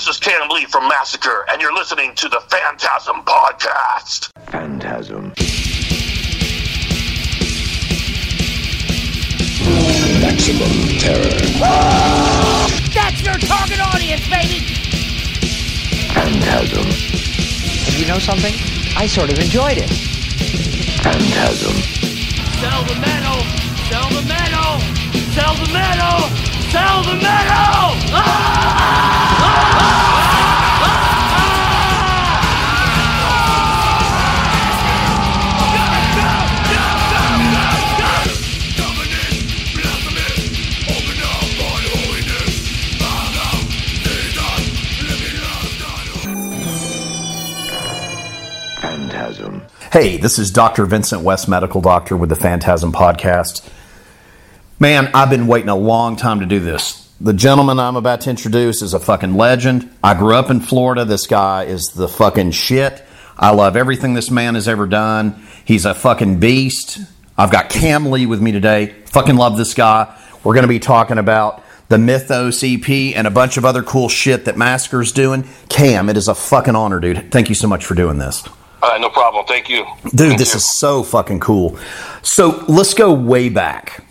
This is Cam Lee from Massacre, and you're listening to the Phantasm Podcast. Phantasm. Maximum terror. Ah! That's your target audience, baby! Phantasm. And you know something? I sort of enjoyed it. Phantasm. Sell the metal! Sell the metal! Sell the metal! Sell the metal! Ah! Ah! Hey, this is Dr. Vincent West, medical doctor with the Phantasm Podcast. Man, I've been waiting a long time to do this. The gentleman I'm about to introduce is a fucking legend. I grew up in Florida. This guy is the fucking shit. I love everything this man has ever done. He's a fucking beast. I've got Cam Lee with me today. Fucking love this guy. We're going to be talking about the Mythos EP and a bunch of other cool shit that Massacre's doing. Cam, it is a fucking honor, dude. Thank you so much for doing this. No problem. Thank you. Dude, this is so fucking cool. So let's go way back.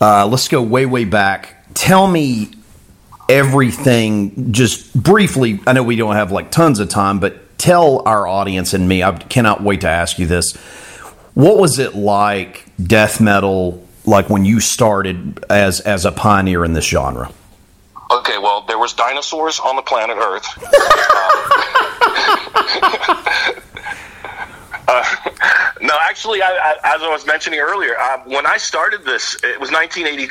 Let's go way back. Tell me everything just briefly. I know we don't have like tons of time, but tell our audience and me. I cannot wait to ask you this. What was it like death metal, like when you started as a pioneer in this genre? Okay, well, there was dinosaurs on the planet Earth. No, actually, as I was mentioning earlier, when I started this, it was 1980,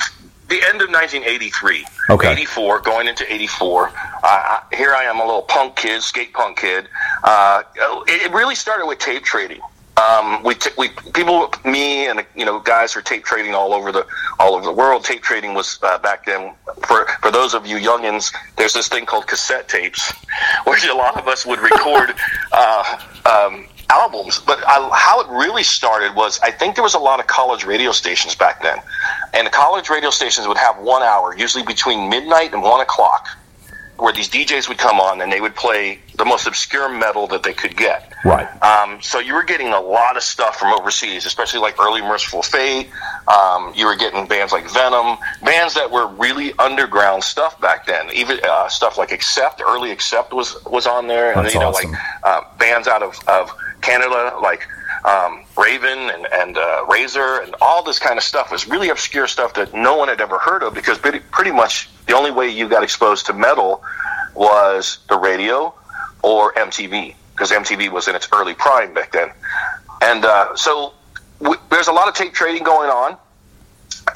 the end of 1983, okay. 84, going into 84. Here I am, a little punk kid, skate punk kid. It really started with tape trading. Me and guys were tape trading all over the world. Tape trading was back then. For those of you youngins, there's this thing called cassette tapes, where a lot of us would record. Albums, but how it really started was I think there was a lot of college radio stations back then, and the college radio stations would have 1 hour, usually between midnight and 1 o'clock, where these DJs would come on and they would play the most obscure metal that they could get. Right. So you were getting a lot of stuff from overseas, especially like early Merciful Fate. You were getting bands like Venom, bands that were really underground stuff back then. Even stuff like Accept, early Accept was on there, and awesome. Bands out of Canada like Raven and Razor and all this kind of stuff was really obscure stuff that no one had ever heard of, because pretty much the only way you got exposed to metal was the radio or MTV, because MTV was in its early prime back then. And so there's a lot of tape trading going on,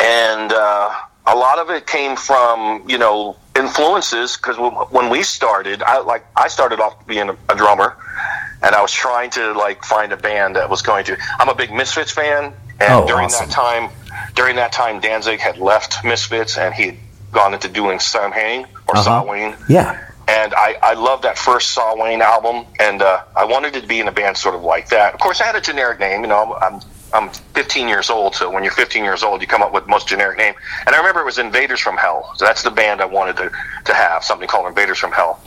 and a lot of it came from influences, because when we started, I started off being a drummer. And I was trying to find a band that was going to. I'm a big Misfits fan, and during that time, Danzig had left Misfits, and he had gone into doing Samhain or Samhain. Yeah. And I loved that first Samhain album, and I wanted to be in a band sort of like that. Of course, I had a generic name. I'm 15 years old, so when you're 15 years old, you come up with the most generic name. And I remember it was Invaders from Hell. So that's the band I wanted to have, something called Invaders from Hell.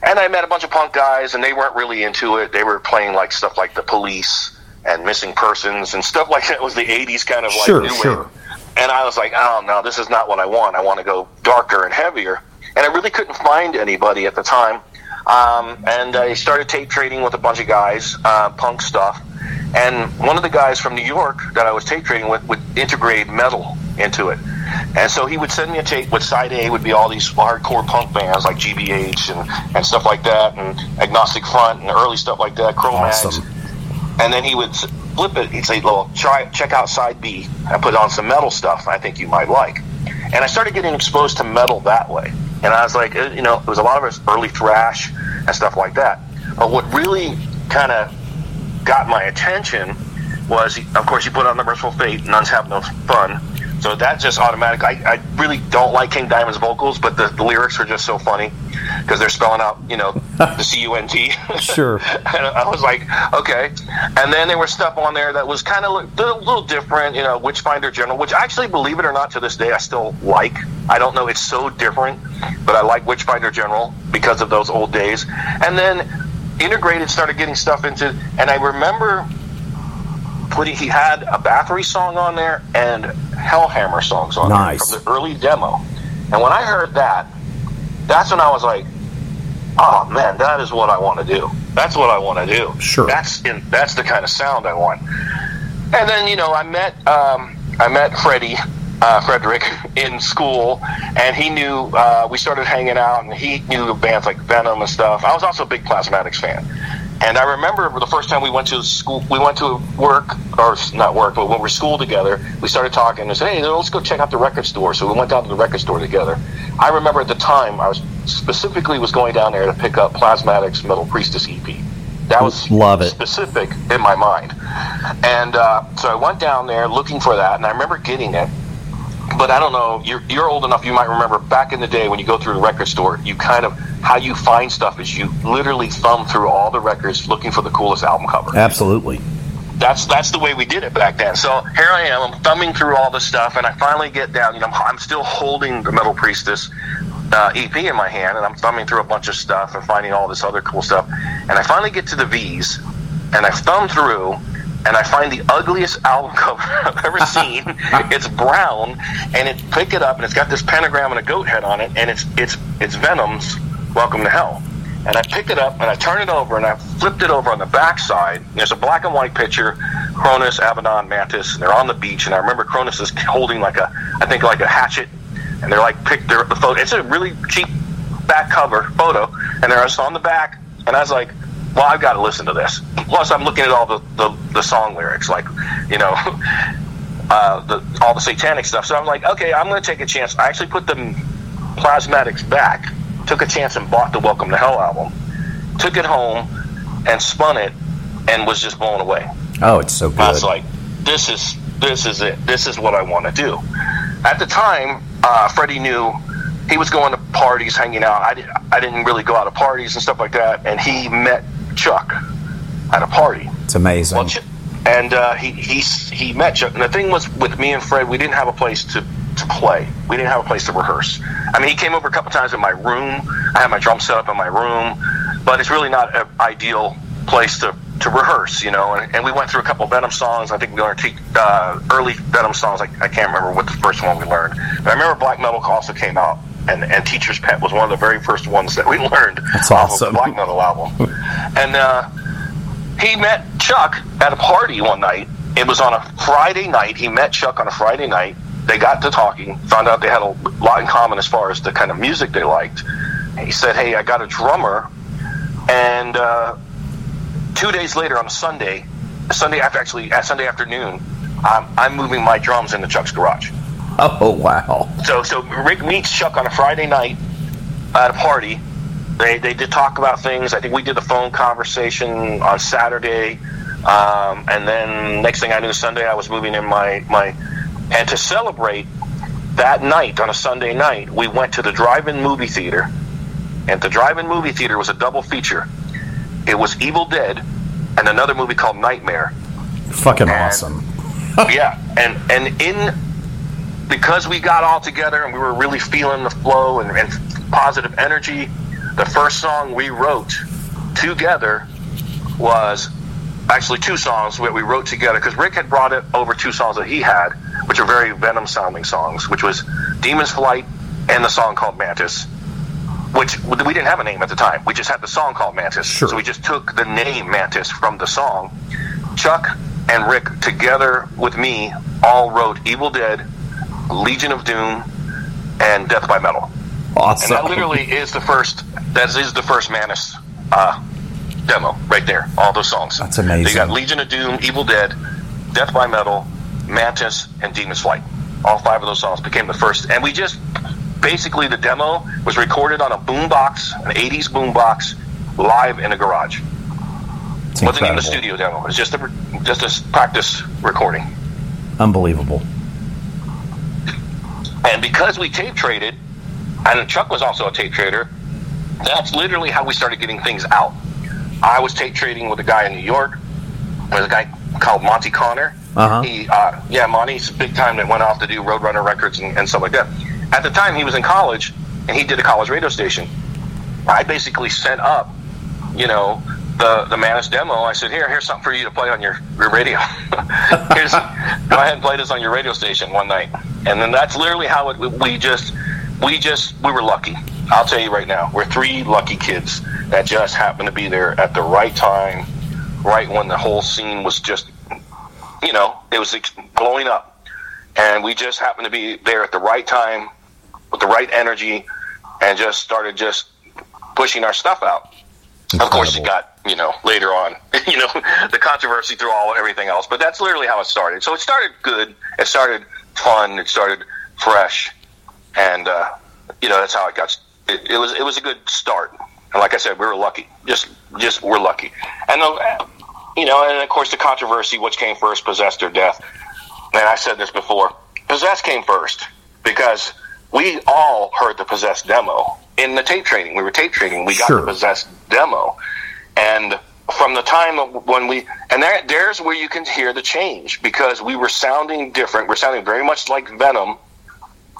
And I met a bunch of punk guys, and they weren't really into it. They were playing stuff like The Police and Missing Persons and stuff like that. It was the 80s kind of new wave. And I was like, oh, no, this is not what I want. I want to go darker and heavier. And I really couldn't find anybody at the time. And I started tape trading with a bunch of guys, punk stuff. And one of the guys from New York that I was tape trading with would integrate metal into it. And so he would send me a tape with side A would be all these hardcore punk bands like GBH and stuff like that, and Agnostic Front and early stuff like that, Cro-Mags. Awesome. And then he would flip it. He'd say, well, check out side B. I put on some metal stuff I think you might like. And I started getting exposed to metal that way. And I was like, it was a lot of early thrash and stuff like that. But what really kind of got my attention was, of course, you put on the Merciful Fate, Nuns Have No Fun. So that's just automatic. I really don't like King Diamond's vocals, but the lyrics are just so funny because they're spelling out, you know, the C-U-N-T. Sure. And I was like, okay. And then there was stuff on there that was kind of a little different, you know, Witchfinder General, which actually, believe it or not, to this day, I still like. I don't know. It's so different, but I like Witchfinder General because of those old days. And then Integrated started getting stuff into, and I remember he had a Bathory song on there and Hellhammer songs on there from the early demo. And when I heard that, that's when I was like, oh man, that is what I want to do. That's what I want to do. Sure. That's the kind of sound I want. And then, you know, I met Frederick in school, and he knew, we started hanging out, and he knew bands like Venom and stuff. I was also a big Plasmatics fan. And I remember the first time we went to school together, we started talking and said, hey, let's go check out the record store. So we went down to the record store together. I remember at the time, I was specifically going down there to pick up Plasmatics' Metal Priestess EP. That was specific in my mind. And so I went down there looking for that, and I remember getting it. But I don't know, you're old enough, you might remember back in the day when you go through the record store, you kind of, how you find stuff is you literally thumb through all the records looking for the coolest album cover. Absolutely. That's the way we did it back then. So here I am, I'm thumbing through all the stuff, and I finally get down, you know, I'm still holding the Metal Priestess EP in my hand, and I'm thumbing through a bunch of stuff and finding all this other cool stuff. And I finally get to the V's, and I thumb through, and I find the ugliest album cover I've ever seen. It's brown, and it pick it up, and it's got this pentagram and a goat head on it, and it's Venom's Welcome to Hell. And I picked it up, and I turned it over, and I flipped it over on the backside. There's a black and white picture, Cronus, Abaddon, Mantis, and they're on the beach, and I remember Cronus is holding like a hatchet, and they're like picked the photo. It's a really cheap back cover photo, and they're on the back, and I was like, well, I've got to listen to this. Plus, I'm looking at all the song lyrics, like, you know, all the satanic stuff. So I'm like, okay, I'm going to take a chance. I actually put the Plasmatics back, took a chance and bought the Welcome to Hell album, took it home and spun it, and was just blown away. Oh, it's so good. I was like, this is it. This is what I want to do. At the time, Freddie knew. He was going to parties, hanging out. I didn't really go out to parties and stuff like that. And he met Chuck at a party. It's amazing. Well, he met Chuck. And the thing was, with me and Fred, we didn't have a place to play. We didn't have a place to rehearse. I mean, he came over a couple times in my room. I had my drum set up in my room. But it's really not an ideal place to rehearse, you know. And we went through a couple of Venom songs. I think we learned early Venom songs. I can't remember what the first one we learned. But I remember Black Metal also came out. And Teacher's Pet was one of the very first ones that we learned. That's awesome. Black Metal album. And he met Chuck at a party one night. It was on a Friday night. He met Chuck on a Friday night. They got to talking, found out they had a lot in common as far as the kind of music they liked. He said, hey, I got a drummer. And 2 days later on Sunday afternoon, I'm moving my drums into Chuck's garage. Oh, wow. So Rick meets Chuck on a Friday night at a party. They did talk about things. I think we did the phone conversation on Saturday. And then next thing I knew, Sunday, I was moving in my... And to celebrate that night, on a Sunday night, we went to the drive-in movie theater. And the drive-in movie theater was a double feature. It was Evil Dead and another movie called Nightmare. Fucking awesome. Yeah. And because we got all together and we were really feeling the flow and positive energy, the first song we wrote together was actually two songs that we wrote together, because Rick had brought it over two songs that he had, which are very Venom-sounding songs, which was Demon's Flight and the song called Mantis, which we didn't have a name at the time. We just had the song called Mantis. Sure. So we just took the name Mantis from the song. Chuck and Rick, together with me, all wrote Evil Dead, Legion of Doom, and Death by Metal. Awesome. And that literally is the first Mantis demo right there. All those songs. That's amazing. They got Legion of Doom, Evil Dead, Death by Metal, Mantis, and Demon's Flight. All five of those songs became the first. And we just basically, the demo was recorded on a boombox, an 80s boombox, live in a garage. It wasn't even a studio demo. It was just a practice recording. Unbelievable. And because we tape traded, and Chuck was also a tape trader, that's literally how we started getting things out. I was tape trading with a guy in New York. There's a guy called Monty Connor. Uh-huh. He Monty's big time that went off to do Roadrunner records and stuff like that. At the time, he was in college, and he did a college radio station. I basically set up, the Mantis demo. I said, here's something for you to play on your radio. Go ahead and play this on your radio station one night. And then that's literally how we were lucky. I'll tell you right now, we're three lucky kids that just happened to be there at the right time, right when the whole scene was just, it was blowing up. And we just happened to be there at the right time with the right energy and just started just pushing our stuff out. Incredible. Of course, it got, later on, the controversy through everything else. But that's literally how it started. So it started good. It started fun. It started fresh. And, that's how it got started. It was a good start, and like I said, we were lucky. Just we're lucky, and and of course the controversy: which came first, Possessed or Death? And I said this before: Possessed came first because we all heard the Possessed demo in the tape trading. We were tape trading. We got the Possessed demo, and from the time when we there's where you can hear the change because we were sounding different. We're sounding very much like Venom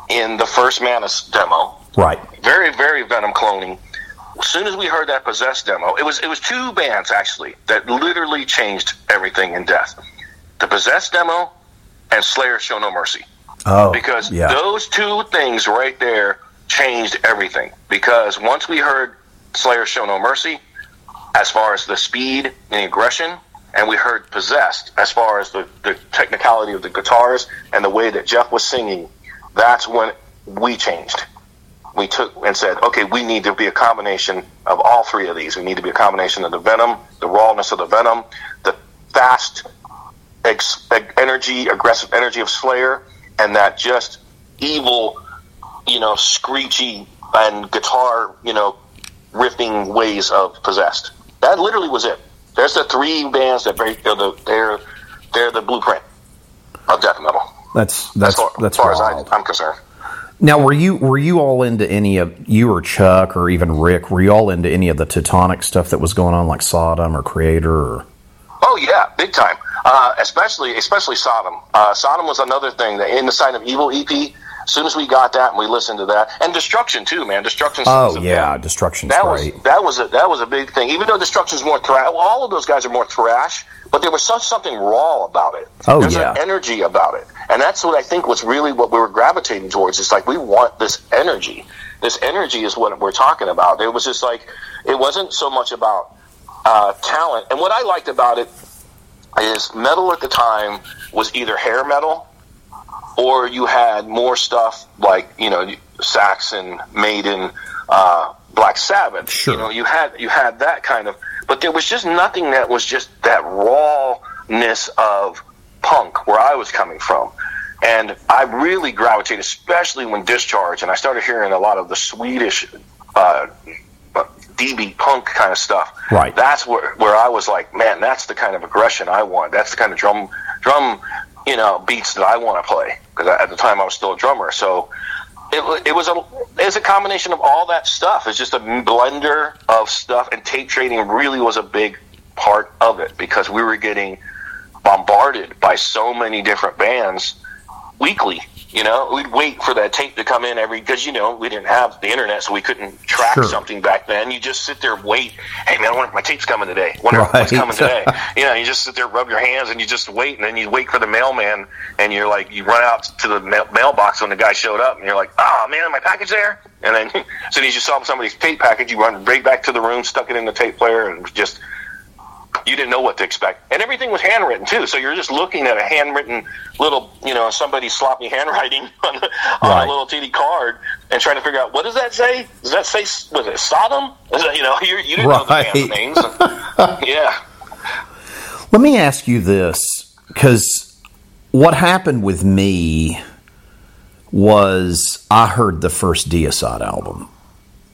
in the first Mantis demo. Right. Very, very Venom cloning. As soon as we heard that Possessed demo, it was two bands, actually, that literally changed everything in Death. The Possessed demo and Slayer, Show No Mercy. Oh, because those two things right there changed everything. Because once we heard Slayer, Show No Mercy, as far as the speed and the aggression, and we heard Possessed, as far as the technicality of the guitars and the way that Jeff was singing, that's when we changed. We took and said, okay, we need to be a combination of all three of these. We need to be a combination of the Venom, the rawness of the Venom, the fast aggressive energy of Slayer, and that just evil, screechy and guitar, riffing ways of Possessed. That literally was it. There's the three bands that they're the blueprint of death metal. That's as far as I'm concerned. Now, were you all into any of, you or Chuck or even Rick, were you all into any of the Teutonic stuff that was going on, like Sodom or Creator? Or? Oh, yeah, big time. Especially Sodom. Sodom was another thing, that in the Sign of Evil EP, as soon as we got that and we listened to that. And Destruction, too, man. Destruction. Oh, yeah, Destruction's great. That was a big thing. Even though Destruction's more thrash, all of those guys are more thrash, but there was something raw about it. Oh, there's an energy about it. And that's what I think was really what we were gravitating towards. It's like, we want this energy. This energy is what we're talking about. It was just like, it wasn't so much about talent. And what I liked about it is metal at the time was either hair metal or you had more stuff like, Saxon, Maiden, Black Sabbath. Sure. You had that kind of, but there was just nothing that was just that rawness of punk, where I was coming from. And I really gravitated, especially when Discharge, and I started hearing a lot of the Swedish DB punk kind of stuff. Right. That's where I was like, man, that's the kind of aggression I want. That's the kind of drum beats that I want to play. Because at the time I was still a drummer. So it was a combination of all that stuff. It's just a blender of stuff, and tape trading really was a big part of it because we were getting bombarded by so many different bands weekly. We'd wait for that tape to come in because we didn't have the internet, so we couldn't track something back then. You just sit there, wait. Hey man, I wonder if my tape's coming today. What's coming today. You just sit there, rub your hands, and you just wait. And then you wait for the mailman, and you're like, you run out to the mailbox when the guy showed up, and you're like, oh man, my package there. And then as soon as you saw somebody's tape package, you run right back to the room, stuck it in the tape player, and just. You didn't know what to expect. And everything was handwritten, too. So you're just looking at a handwritten little, somebody's sloppy handwriting on a little TD card and trying to figure out, what does that say? Does that say, was it Sodom? You didn't know the names. Yeah. Let me ask you this, because what happened with me was I heard the first Deicide album.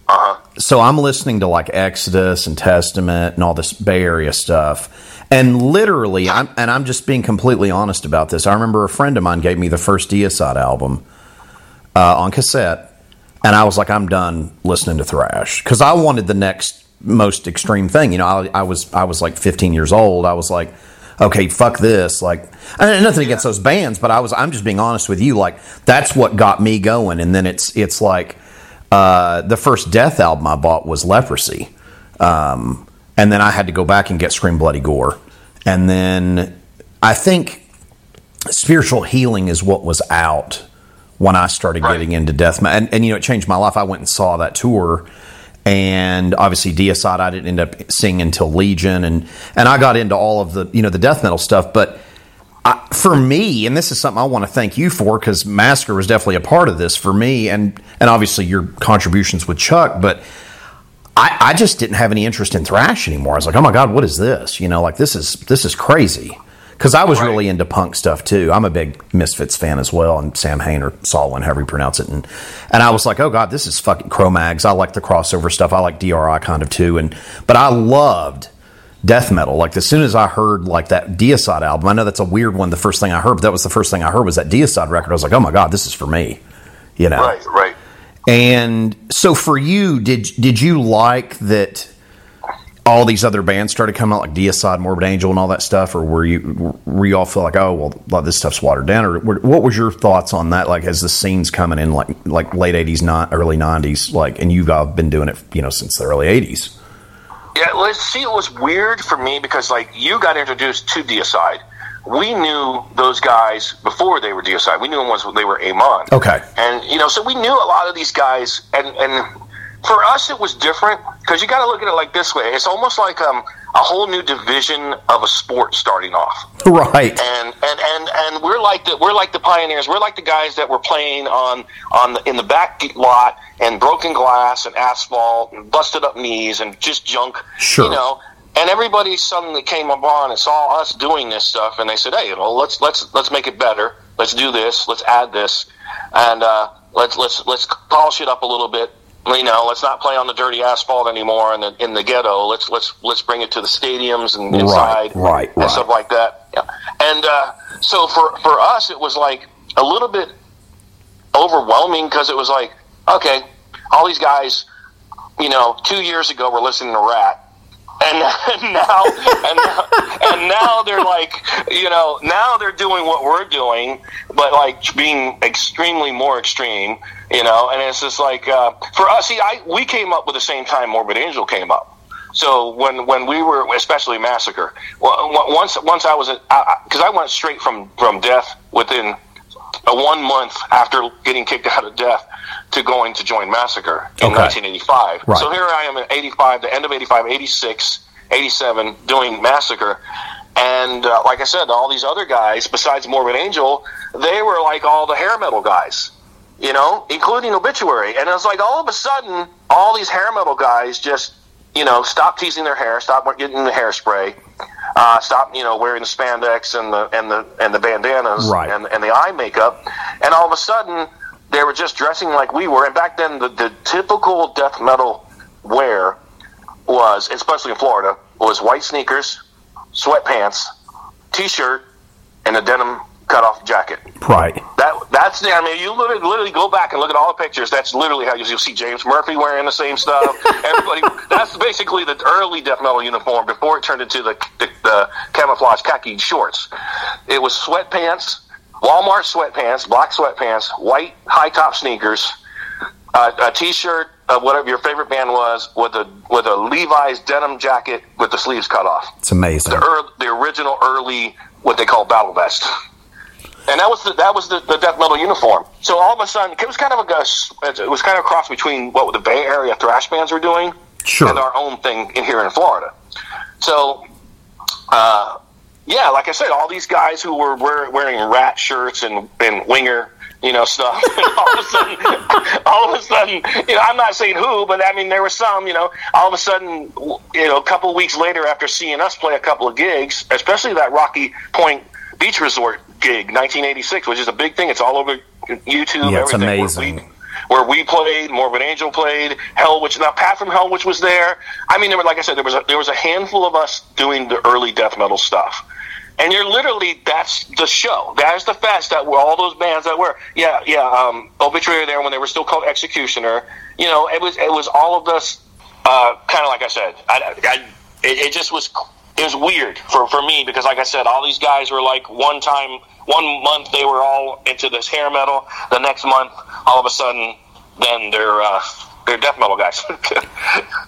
Uh-huh. So I'm listening to like Exodus and Testament and all this Bay Area stuff, and literally, I'm just being completely honest about this. I remember a friend of mine gave me the first Deicide album, on cassette, and I was like, I'm done listening to thrash, because I wanted the next most extreme thing. You know, I was like 15 years old. I was like, okay, fuck this. Like, nothing against those bands, but I'm just being honest with you. Like, that's what got me going. And then it's like the first Death album I bought was Leprosy, and then I had to go back and get Scream Bloody Gore, and then I think Spiritual Healing is what was out when I started getting into death metal, and you know, it changed my life. I went and saw that tour. And obviously Deicide I didn't end up seeing until Legion, and I got into all of the, you know, the death metal stuff. But for me, and this is something I want to thank you for, because Massacre was definitely a part of this for me, and obviously your contributions with Chuck, but I just didn't have any interest in thrash anymore. I was like, oh my God, what is this? You know, like this is crazy. Because I was really into punk stuff, too. I'm a big Misfits fan as well, and Samhain or Samhain, however you pronounce it. And I was like, oh, God, this is fucking Cro-Mags. I like the crossover stuff. I like DRI kind of, too. But I loved death metal. Like, as soon as I heard, like, that Deicide album, I know that's a weird one, the first thing I heard, but that was the first thing I heard was that Deicide record. I was like, oh, my God, this is for me, you know? Right, right. And so for you, did you like that all these other bands started coming out, like Deicide, Morbid Angel, and all that stuff? Or were you all feel like, oh, well, a lot of this stuff's watered down? Or what was your thoughts on that? Like, as the scene's coming in, like late 80s, early 90s, like, and you've been doing it, you know, since the early 80s. Yeah, it was weird for me because, like, you got introduced to Deicide. We knew those guys before they were Deicide. We knew them once they were Amon. Okay. And, you know, so we knew a lot of these guys, and for us, it was different because you got to look at it like this way. It's almost like a whole new division of a sport starting off, right? And we're like the pioneers. We're like the guys that were playing in the back lot and broken glass and asphalt and busted up knees and just junk, sure. You know. And everybody suddenly came upon and saw us doing this stuff, and they said, "Hey, well, let's make it better. Let's do this. Let's add this, and let's call shit up a little bit." You know, let's not play on the dirty asphalt anymore in the ghetto. Let's bring it to the stadiums and inside and stuff like that. Yeah. And so for us, it was like a little bit overwhelming because it was like, okay, all these guys, you know, 2 years ago were listening to Rat, and now they're like, you know, now they're doing what we're doing, but like being extremely more extreme. You know, and it's just like, for us, we came up with the same time Morbid Angel came up. So when we were, especially Massacre, once I was, because I went straight from death within 1 month after getting kicked out of death to going to join Massacre in 1985. Right. So here I am in 85, the end of 85, 86, 87, doing Massacre. And like I said, all these other guys, besides Morbid Angel, they were like all the hair metal guys. You know, including Obituary. And it was like all of a sudden, all these hair metal guys just, you know, stop teasing their hair, stop getting the hairspray, stop, you know, wearing the spandex and the bandanas and the eye makeup. And all of a sudden, they were just dressing like we were. And back then, the typical death metal wear was, especially in Florida, was white sneakers, sweatpants, T-shirt, and a denim cut-off jacket. Right. That's the, I mean, you literally go back and look at all the pictures. That's literally how you'll see James Murphy wearing the same stuff. Everybody, that's basically the early death metal uniform before it turned into the camouflage khaki shorts. It was sweatpants, Walmart sweatpants, black sweatpants, white high-top sneakers, a T-shirt of whatever your favorite band was, with a Levi's denim jacket with the sleeves cut off. It's amazing. The original early, what they call battle vest. And that was the death metal uniform. So all of a sudden, it was kind of a cross between what the Bay Area thrash bands were doing and our own thing here in Florida. So, yeah, like I said, all these guys who were wearing Rat shirts and winger, you know, stuff. And all of a sudden, you know, I'm not saying who, but I mean there were some, you know. All of a sudden, you know, a couple of weeks later, after seeing us play a couple of gigs, especially that Rocky Point Beach Resort gig, 1986, which is a big thing. It's all over YouTube. Yeah, it's everything. Amazing. Where we played, Morbid Angel played, Hellwitch. Now, Pat from Hellwitch was there. I mean, there were, like I said, there was a handful of us doing the early death metal stuff, And you're literally, that's the show. That's the fest that were all those bands that were. Obituary there when they were still called Executioner. You know, it was all of this, kind of like I said. It just was, it was weird for me because, like I said, all these guys were like one month they were all into this hair metal. The next month, all of a sudden, then they're death metal guys.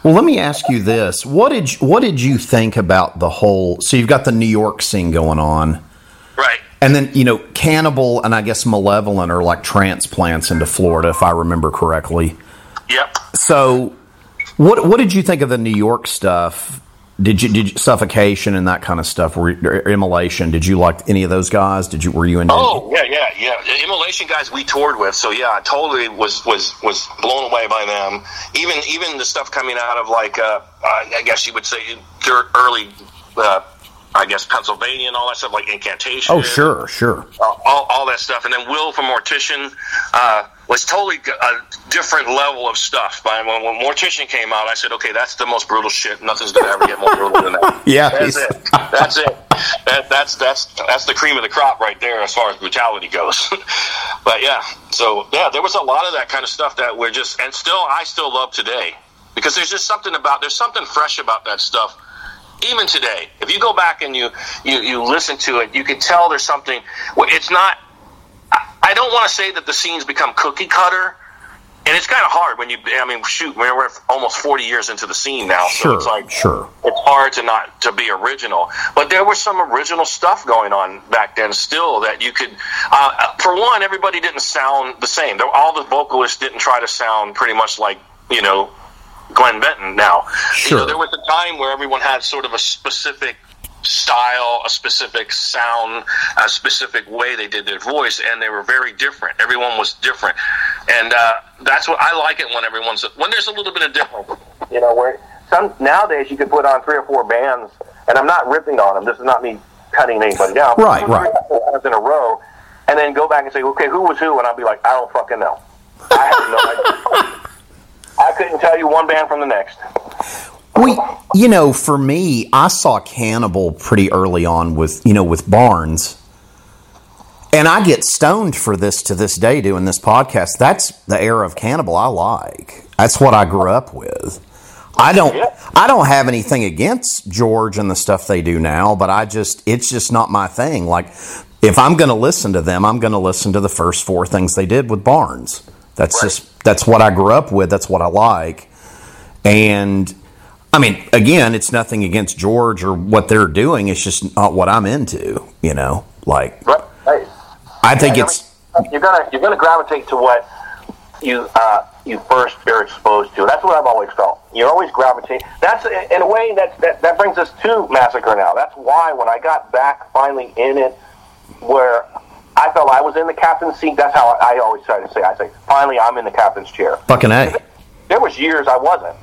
Well, let me ask you this: what did you think about the whole? So you've got the New York scene going on, right? And then Cannibal and I guess Malevolent are like transplants into Florida, if I remember correctly. Yep. So, what did you think of the New York stuff? Did you suffocation and that kind of stuff? Immolation? Did you like any of those guys? Were you into? Oh yeah. Immolation guys we toured with, so yeah, I totally was blown away by them. Even the stuff coming out of like I guess you would say early, Pennsylvania and all that stuff, like Incantation. Oh sure. All that stuff, and then Will from Mortician. Was totally a different level of stuff. When Mortician came out, I said, okay, that's the most brutal shit. Nothing's going to ever get more brutal than that. Yeah. That's it. That's the cream of the crop right there as far as brutality goes. But yeah, so yeah, there was a lot of that kind of stuff that we're just, and I still love today because there's just something fresh about that stuff. Even today, if you go back and you listen to it, you can tell there's something, it's not, I don't want to say that the scene's become cookie cutter, and it's kind of hard when we're almost 40 years into the scene now, so it's like it's hard to not to be original. But there was some original stuff going on back then still that you could. For one, everybody didn't sound the same. All the vocalists didn't try to sound pretty much like Glenn Benton now. Sure. There was a time where everyone had sort of a specific style, a specific sound, a specific way they did their voice, and they were very different. Everyone was different, and that's what I like it when there's a little bit of difference. Where nowadays you could put on 3 or 4 bands, and I'm not ripping on them. This is not me cutting anybody down. Right. 3 or 4 in a row, and then go back and say, okay, who was who? And I'll be like, I don't fucking know. I have no idea. I couldn't tell you one band from the next. For me, I saw Cannibal pretty early on with Barnes, and I get stoned for this to this day doing this podcast. That's the era of Cannibal I like. That's what I grew up with. I don't have anything against George and the stuff they do now, but it's just not my thing. Like, if I'm going to listen to them, I'm going to listen to the first 4 things they did with Barnes. That's what I grew up with. That's what I like, and. I mean, again, it's nothing against George or what they're doing. It's just not what I'm into, Right. I think it's you're gonna gravitate to what you first are exposed to. That's what I've always felt. You're always gravitating. That's in a way that brings us to Massacre now. That's why when I got back finally in it, where I felt I was in the captain's seat. That's how I always try to say. I say, finally, I'm in the captain's chair. Fucking A. There was years I wasn't.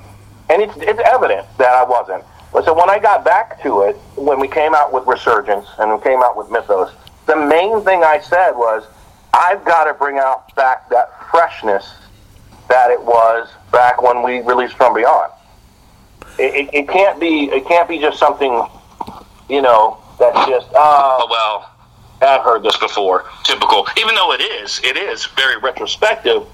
And it's evident that I wasn't. So when I got back to it, when we came out with Resurgence and we came out with Mythos, the main thing I said was, I've got to bring out back that freshness that it was back when we released From Beyond. It can't be just something, that's just, I've heard this before, typical. Even though it is very retrospective,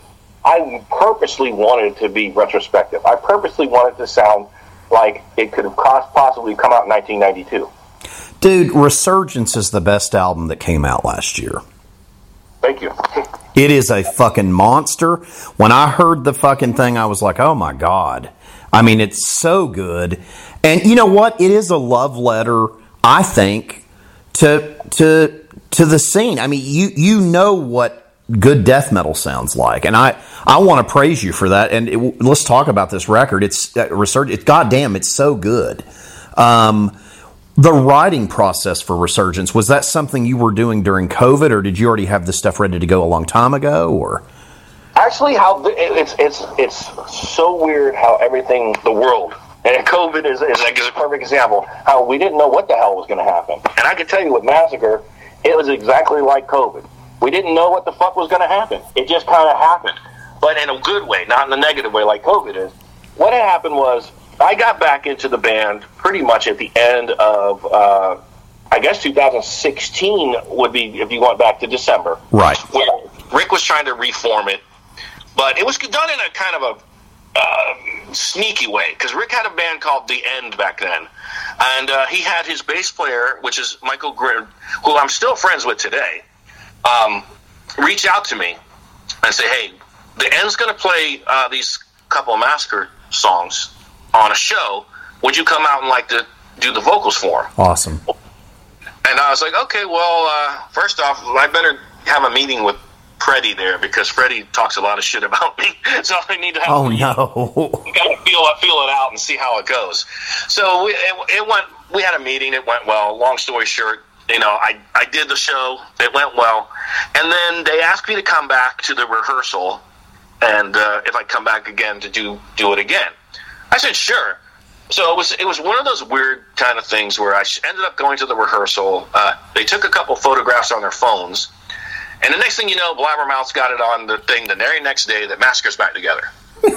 I purposely wanted it to be retrospective. I purposely wanted it to sound like it could have possibly come out in 1992. Dude, Resurgence is the best album that came out last year. Thank you. It is a fucking monster. When I heard the fucking thing, I was like, oh my God. I mean, it's so good. And you know what? It is a love letter, I think, to the scene. I mean, you know what good death metal sounds like, and I want to praise you for that. And let's talk about this record. It's Resurgence. Goddamn, it's so good. The writing process for Resurgence, was that something you were doing during COVID, or did you already have this stuff ready to go a long time ago? Or actually, it's so weird how everything, the world, and COVID is like a perfect example. How we didn't know what the hell was going to happen, and I can tell you with Massacre, it was exactly like COVID. We didn't know what the fuck was going to happen. It just kind of happened, but in a good way, not in a negative way like COVID is. What had happened was I got back into the band pretty much at the end of I guess 2016 would be, if you went back to December. Right. Rick was trying to reform it, but it was done in a kind of a sneaky way, because Rick had a band called The End back then, and he had his bass player, which is Michael Grimm, who I'm still friends with today, reach out to me and say, hey, The End's going to play these couple of Massacre songs on a show. Would you come out and like to do the vocals for them? Awesome. And I was like, okay, well, first off, I better have a meeting with Freddie there, because Freddie talks a lot of shit about me, so I need to have feel it out and see how it goes. So it went. We had a meeting. It went well. Long story short, you know, I did the show. It went well, and then they asked me to come back to the rehearsal, and if I come back again to do it again, I said sure. So it was one of those weird kind of things where I ended up going to the rehearsal. They took a couple photographs on their phones. And the next thing you know, Blabbermouth's got it on the thing the very next day that Massacre's back together.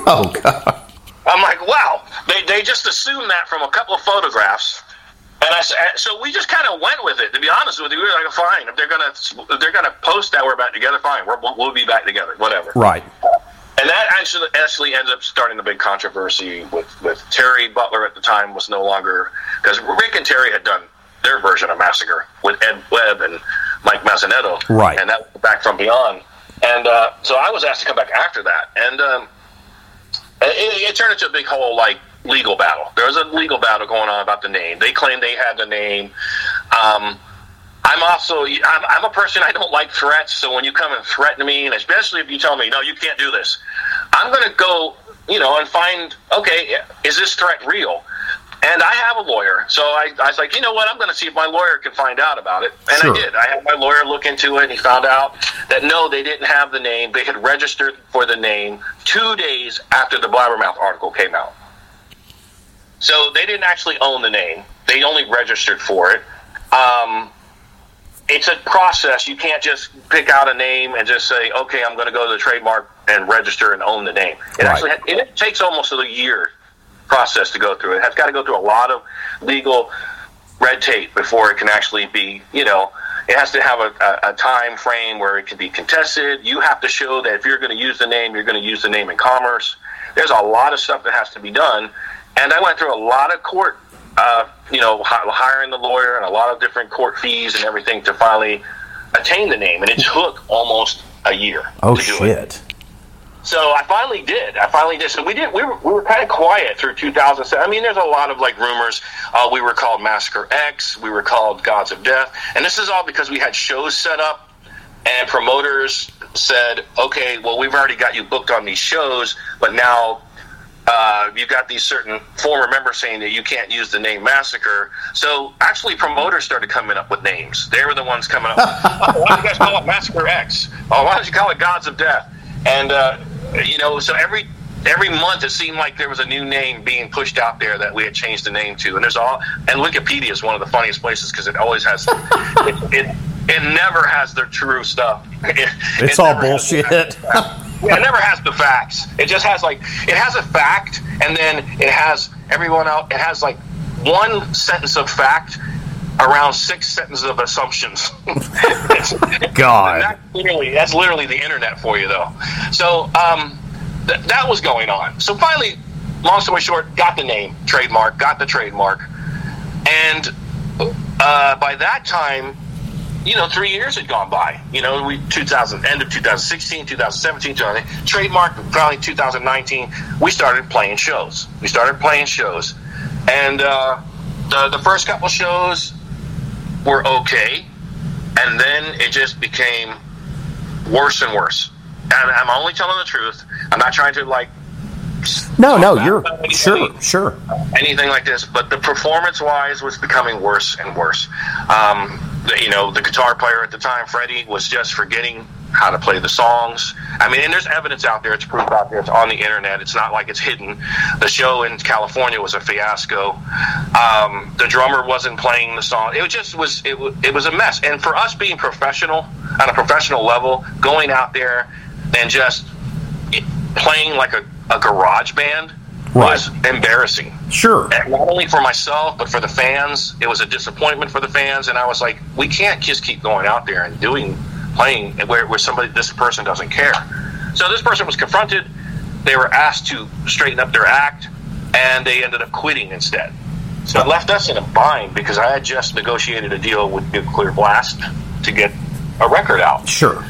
Oh, God. I'm like, wow. They just assumed that from a couple of photographs. And so we just kind of went with it, to be honest with you. We were like, fine, if they're gonna post that we're back together, fine. We'll be back together, whatever. Right. And that actually ended up starting a big controversy with Terry Butler at the time was no longer... Because Rick and Terry had done their version of Massacre with Ed Webb and... Mike Mazzanetto, right, and that was Back From Beyond, and so I was asked to come back after that, and it turned into a big whole legal battle. There was a legal battle going on about the name. They claimed they had the name. I'm a person, I don't like threats, so when you come and threaten me, and especially if you tell me, no, you can't do this, I'm going to go, and find, okay, is this threat real? And I have a lawyer, so I was like, you know what, I'm going to see if my lawyer can find out about it. And sure. I did. I had my lawyer look into it, and he found out that, no, they didn't have the name. They had registered for the name 2 days after the Blabbermouth article came out. So they didn't actually own the name. They only registered for it. It's a process. You can't just pick out a name and just say, okay, I'm going to go to the trademark and register and own the name. It actually takes almost a year process to go through. It has got to go through a lot of legal red tape before it can actually be, it has to have a time frame where it can be contested. You have to show that if you're going to use the name, you're going to use the name in commerce. There's a lot of stuff that has to be done, and I went through a lot of court, hiring the lawyer and a lot of different court fees and everything to finally attain the name, and it took almost a year to do it. So I finally did. So we were kind of quiet through 2007. I mean, there's a lot of rumors. We were called Massacre X. We were called Gods of Death. And this is all because we had shows set up, and promoters said, okay, well, we've already got you booked on these shows, but now you've got these certain former members saying that you can't use the name Massacre. So actually promoters started coming up with names. They were the ones coming up. Oh, why don't you guys call it Massacre X? Oh, why don't you call it Gods of Death? And, so every month it seemed like there was a new name being pushed out there that we had changed the name to. And Wikipedia is one of the funniest places because it always has, it never has the true stuff. It's all bullshit. It never has the facts. It just has it has a fact, and then it has everyone else. It has one sentence of fact around six sentences of assumptions. God. That's literally the internet for you, though. So that was going on. So finally, long story short, got the name, trademark, got the trademark. And by that time, 3 years had gone by. End of 2016, 2017, 2018, trademark, probably 2019, we started playing shows. And the first couple shows were okay, and then it just became worse and worse. And I'm only telling the truth. I'm not trying to anything like this. But the performance-wise was becoming worse and worse. The guitar player at the time, Freddie, was just forgetting how to play the songs. I mean, and there's evidence out there. It's proof out there. It's on the internet. It's not like it's hidden. The show in California was a fiasco. The drummer wasn't playing the song. It just was. It was a mess. And for us being professional, on a professional level, going out there and just playing like a garage band was embarrassing. Sure. And not only for myself, but for the fans. It was a disappointment for the fans, and I was like, we can't just keep going out there and playing where somebody, this person doesn't care. So this person was confronted. They were asked to straighten up their act, and they ended up quitting instead. So it left us in a bind because I had just negotiated a deal with Nuclear Blast to get a record out. Sure.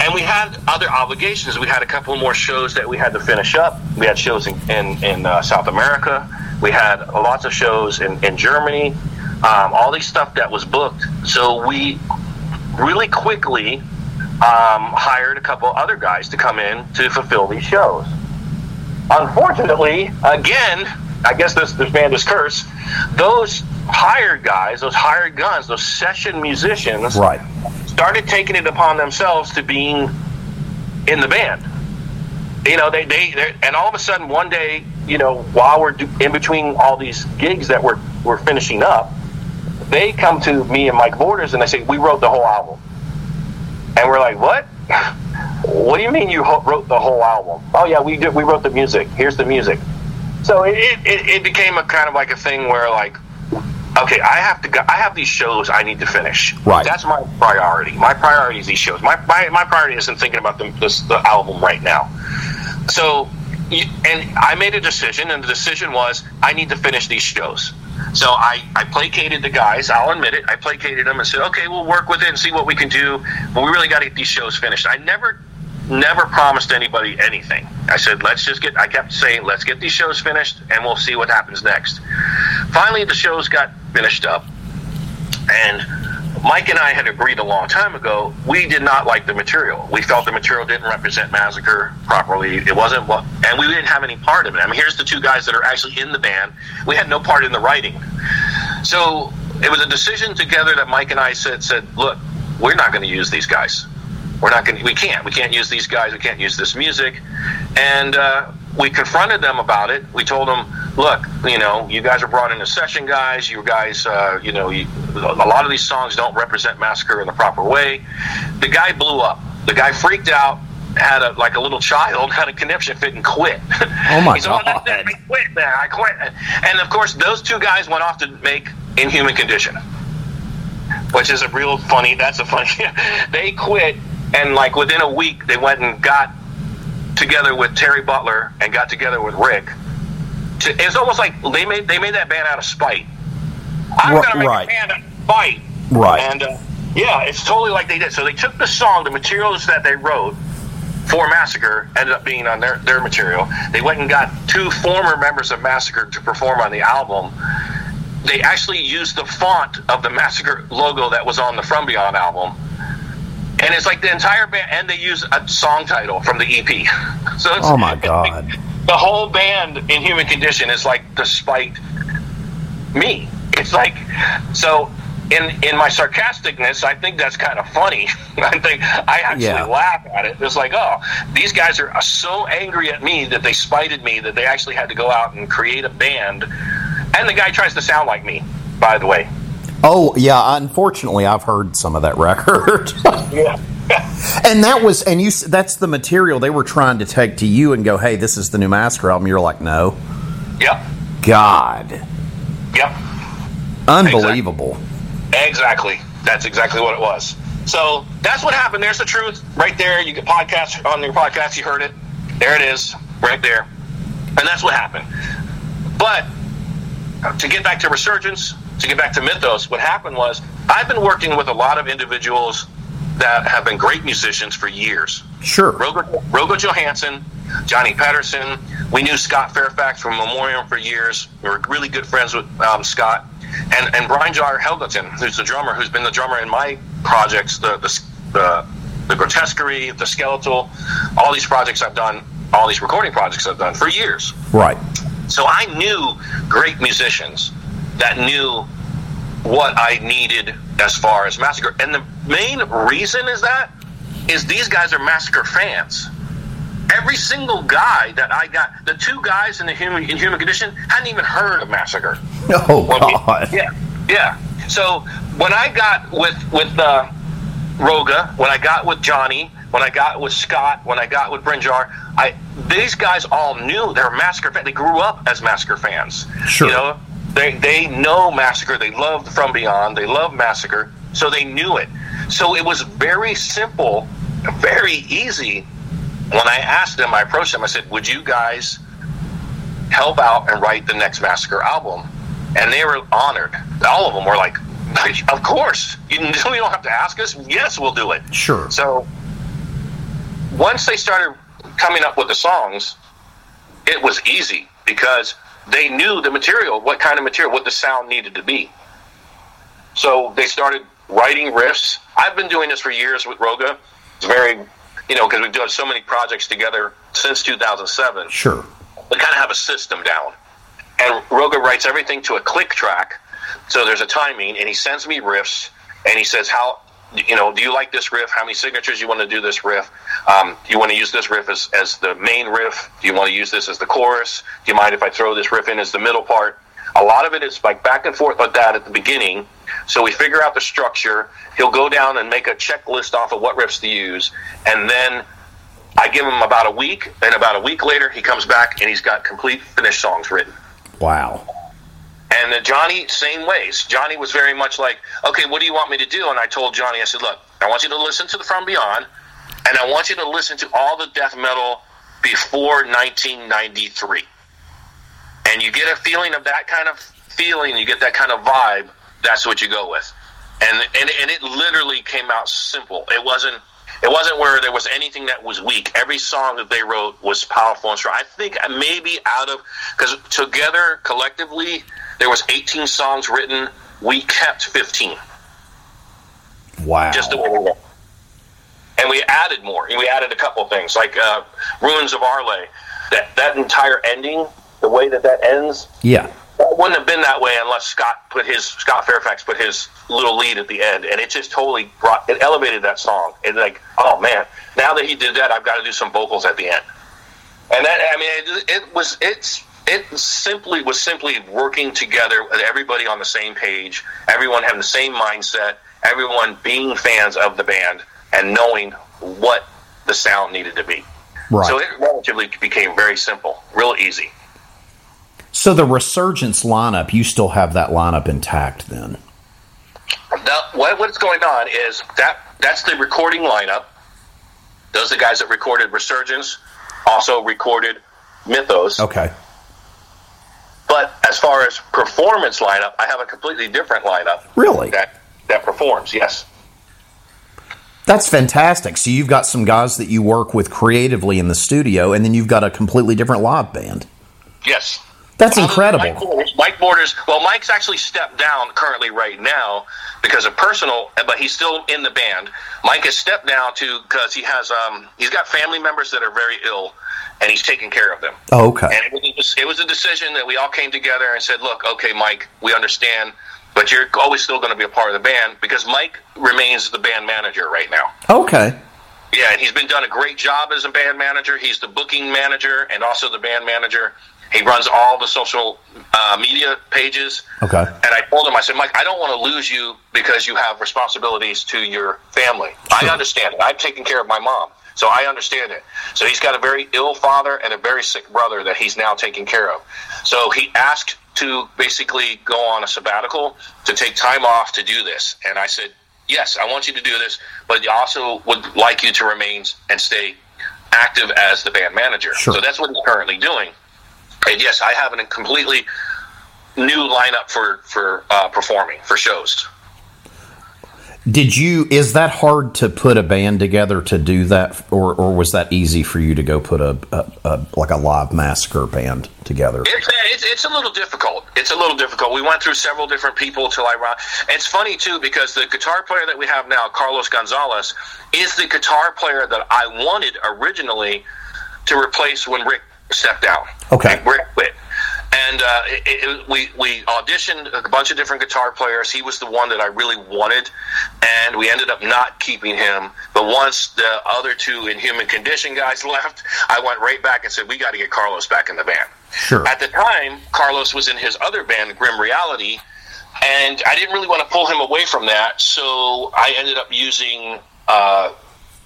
And we had other obligations. We had a couple more shows that we had to finish up. We had shows in South America. We had lots of shows in Germany. All these stuff that was booked. So we really quickly hired a couple other guys to come in to fulfill these shows. Unfortunately, again, I guess this man is cursed. Those hired guys, those hired guns, those session musicians, right, started taking it upon themselves to being in the band. You know, they and all of a sudden one day, you know, while we're in between all these gigs that we're finishing up, they come to me and Mike Borders and they say, "We wrote the whole album." And we're like, "What? What do you mean you wrote the whole album?" "Oh yeah, we did. We wrote the music. Here's the music." So it became a kind of like a thing where like, okay, I have these shows I need to finish. Right. That's my priority. My priority is these shows. My priority isn't thinking about the album right now. So, and I made a decision, and the decision was I need to finish these shows. So I placated the guys. I'll admit it. I placated them and said, okay, we'll work with it and see what we can do. But we really got to get these shows finished. I never promised anybody anything. I said, I kept saying, let's get these shows finished and we'll see what happens next. Finally, the shows got finished up, and Mike and I had agreed a long time ago, we did not like the material. We felt the material didn't represent Massacre properly. It wasn't what, and we didn't have any part of it. I mean, here's the two guys that are actually in the band. We had no part in the writing. So it was a decision together that Mike and I said, look, we're not going to use these guys. We can't use these guys. We can't use this music. And we confronted them about it. We told them, look, you know, you guys are brought in as session guys. You guys, you know, a lot of these songs don't represent Massacre in the proper way. The guy blew up. The guy freaked out, had a little child, had a conniption fit and quit. Oh my God. I quit, man. I quit. And of course, those two guys went off to make Inhuman Condition, which is a funny, they quit. And like within a week, they went and got together with Terry Butler and got together with Rick. It was almost like they made that band out of spite. I'm going to make a band out of spite. Right. And yeah, it's totally like they did. So they took the song, the materials that they wrote for Massacre ended up being on their material. They went and got two former members of Massacre to perform on the album. They actually used the font of the Massacre logo that was on the From Beyond album. And it's like the entire band, and they use a song title from the EP. So it's, oh my God! Like the whole band in Human Condition is like despite me. It's like, so in my sarcasticness, I think that's kind of funny. I think I actually laugh at it. It's like, oh, these guys are so angry at me that they spited me that they actually had to go out and create a band. And the guy tries to sound like me, by the way. Oh, yeah, unfortunately, I've heard some of that record. Yeah. And that's the material they were trying to take to you and go, hey, this is the new Massacre album. You're like, no. Yep. God. Yep. Unbelievable. Exactly. That's exactly what it was. So that's what happened. There's the truth right there. You get podcasts on your podcast. You heard it. There it is right there. And that's what happened. But to get back to Resurgence, to get back to Mythos, what happened was I've been working with a lot of individuals that have been great musicians for years. Sure. Rogo Johansson, Johnny Patterson. We knew Scott Fairfax from Memoriam for years. We were really good friends with Scott. And Brian Jar Helgeton, who's the drummer, who's been the drummer in my projects, the Grotesquerie, the Skeletal, all these projects I've done, all these recording projects I've done for years. Right. So I knew great musicians that knew what I needed as far as Massacre. And the main reason is these guys are Massacre fans. Every single guy that I got, the two guys in Human Condition hadn't even heard of Massacre. Oh, God. So when I got with Roga, when I got with Johnny, when I got with Scott, when I got with Brinjar, these guys all knew they're Massacre fans. They grew up as Massacre fans. Sure. You know, they know Massacre. They loved From Beyond. They love Massacre. So they knew it. So it was very simple, very easy. When I asked them, I approached them, I said, would you guys help out and write the next Massacre album? And they were honored. All of them were like, of course. You don't have to ask us. Yes, we'll do it. Sure. So once they started coming up with the songs, it was easy because they knew the material, what kind of material, what the sound needed to be. So they started writing riffs. I've been doing this for years with Roga. It's very, you know, because we've done so many projects together since 2007. Sure. We kind of have a system down. And Roga writes everything to a click track. So there's a timing, and he sends me riffs, and he says, how, you know, do you like this riff? How many signatures you want to do this riff? Do you want to use this riff as the main riff? Do you want to use this as the chorus? Do you mind if I throw this riff in as the middle part? A lot of it is like back and forth like that at the beginning. So we figure out the structure. He'll go down and make a checklist off of what riffs to use. And then I give him about a week, and about a week later he comes back and he's got complete finished songs written. Wow. And Johnny, same ways. Johnny was very much like, okay, what do you want me to do? And I told Johnny, I said, look, I want you to listen to the From Beyond, and I want you to listen to all the death metal before 1993. And you get a feeling of that kind of feeling, you get that kind of vibe, that's what you go with. And it literally came out simple. It wasn't where there was anything that was weak. Every song that they wrote was powerful and strong. I think maybe out of, because together, collectively, there was 18 songs written. We kept 15. Wow. Just the, and we added more. We added a couple things, like Ruins of Arle. That entire ending, the way that ends, yeah, that wouldn't have been that way unless Scott Fairfax put his little lead at the end, and it just totally elevated that song. And like, oh man, now that he did that, I've got to do some vocals at the end. And that, I mean, it was simply working together with everybody on the same page, everyone having the same mindset, everyone being fans of the band and knowing what the sound needed to be. Right. So it relatively became very simple, real easy. So the Resurgence lineup, you still have that lineup intact then? What's going on is that's the recording lineup. Those are the guys that recorded Resurgence, also recorded Mythos. Okay. But as far as performance lineup, I have a completely different lineup. Really? That performs, yes. That's fantastic. So you've got some guys that you work with creatively in the studio, and then you've got a completely different live band. Yes. That's incredible. Mike Borders, well, Mike's actually stepped down currently right now because of personal, but he's still in the band. Mike has stepped down because he has he's got family members that are very ill, and he's taking care of them. Oh, okay. And it was a decision that we all came together and said, look, okay, Mike, we understand, but you're always still going to be a part of the band because Mike remains the band manager right now. Okay. Yeah, and he's been done a great job as a band manager. He's the booking manager and also the band manager. He runs all the social media pages. Okay. And I told him, I said, Mike, I don't want to lose you because you have responsibilities to your family. Sure. I understand it. I'm taking care of my mom, so I understand it. So he's got a very ill father and a very sick brother that he's now taking care of. So he asked to basically go on a sabbatical to take time off to do this. And I said, yes, I want you to do this, but I also would like you to remain and stay active as the band manager. Sure. So that's what he's currently doing. And yes, I have a completely new lineup for performing, for shows. Is that hard to put a band together to do that, or was that easy for you to go put a live Massacre band together? It's a little difficult. We went through several different people till it's funny too because the guitar player that we have now, Carlos Gonzalez, is the guitar player that I wanted originally to replace when Rick stepped down. Okay. And Rick quit. And we auditioned a bunch of different guitar players. He was the one that I really wanted, and we ended up not keeping him. But once the other two Inhuman Condition guys left, I went right back and said, we got to get Carlos back in the band. Sure. At the time, Carlos was in his other band, Grim Reality, and I didn't really want to pull him away from that, so I ended up using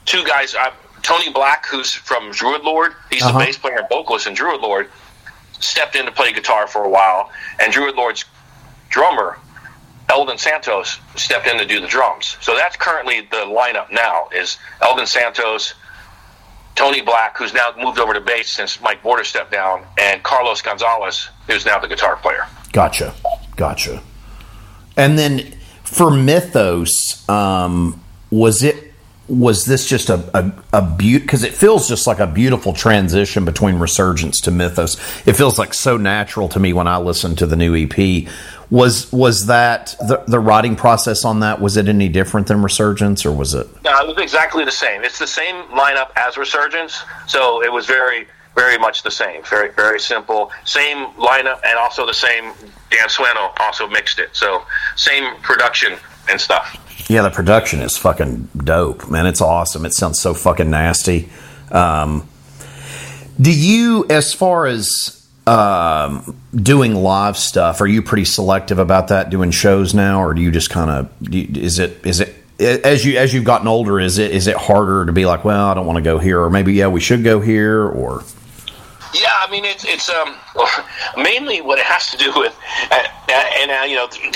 two guys, Tony Black, who's from Druid Lord, he's the bass player and vocalist in Druid Lord, stepped in to play guitar for a while, and Druid Lord's drummer, Eldon Santos, stepped in to do the drums. So that's currently the lineup now, is Eldon Santos, Tony Black, who's now moved over to bass since Mike Border stepped down, and Carlos Gonzalez, who's now the guitar player. Gotcha. And then for Mythos, was this just a because it feels just like a beautiful transition between Resurgence to Mythos. It feels like so natural to me when I listen to the new EP. Was that the writing process on that? Was it any different than Resurgence, or was it? No, it was exactly the same. It's the same lineup as Resurgence, so it was very, very much the same. Very, very simple. Same lineup, and also the same. Dan Sueno also mixed it, so same production and stuff. Yeah, the production is fucking dope, man. It's awesome. It sounds so fucking nasty. Do you, as far as doing live stuff, are you pretty selective about that? Doing shows now, or do you just kind of? Is it as you've gotten older? Is it harder to be like, well, I don't want to go here, or maybe yeah, we should go here, or? Yeah, I mean it's mainly what it has to do with,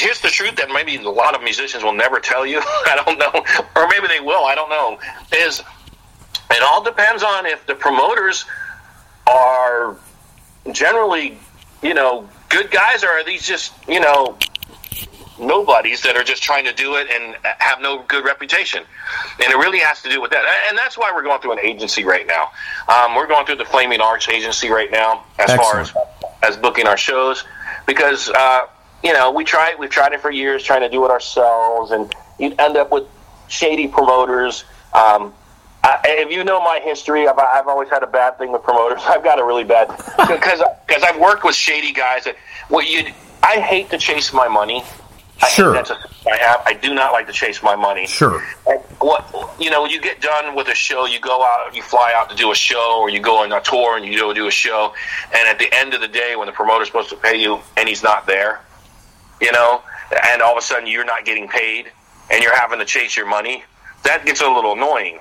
here's the truth that maybe a lot of musicians will never tell you. I don't know, or maybe they will. I don't know. Is it all depends on if the promoters are generally, good guys, or are these just nobodies that are just trying to do it and have no good reputation. And it really has to do with that. And that's why we're going through an agency right now. We're going through the Flaming Arch agency right now as Excellent. Far as booking our shows, because we've tried it for years, trying to do it ourselves, and you end up with shady promoters. If you know my history, I've always had a bad thing with promoters. I've got a really bad because I've worked with shady guys. I hate to chase my money. Sure. I do not like to chase my money. Sure. You get done with a show, you go out, you fly out to do a show, or you go on a tour and you go do a show, and at the end of the day, when the promoter's supposed to pay you and he's not there, and all of a sudden you're not getting paid and you're having to chase your money, that gets a little annoying.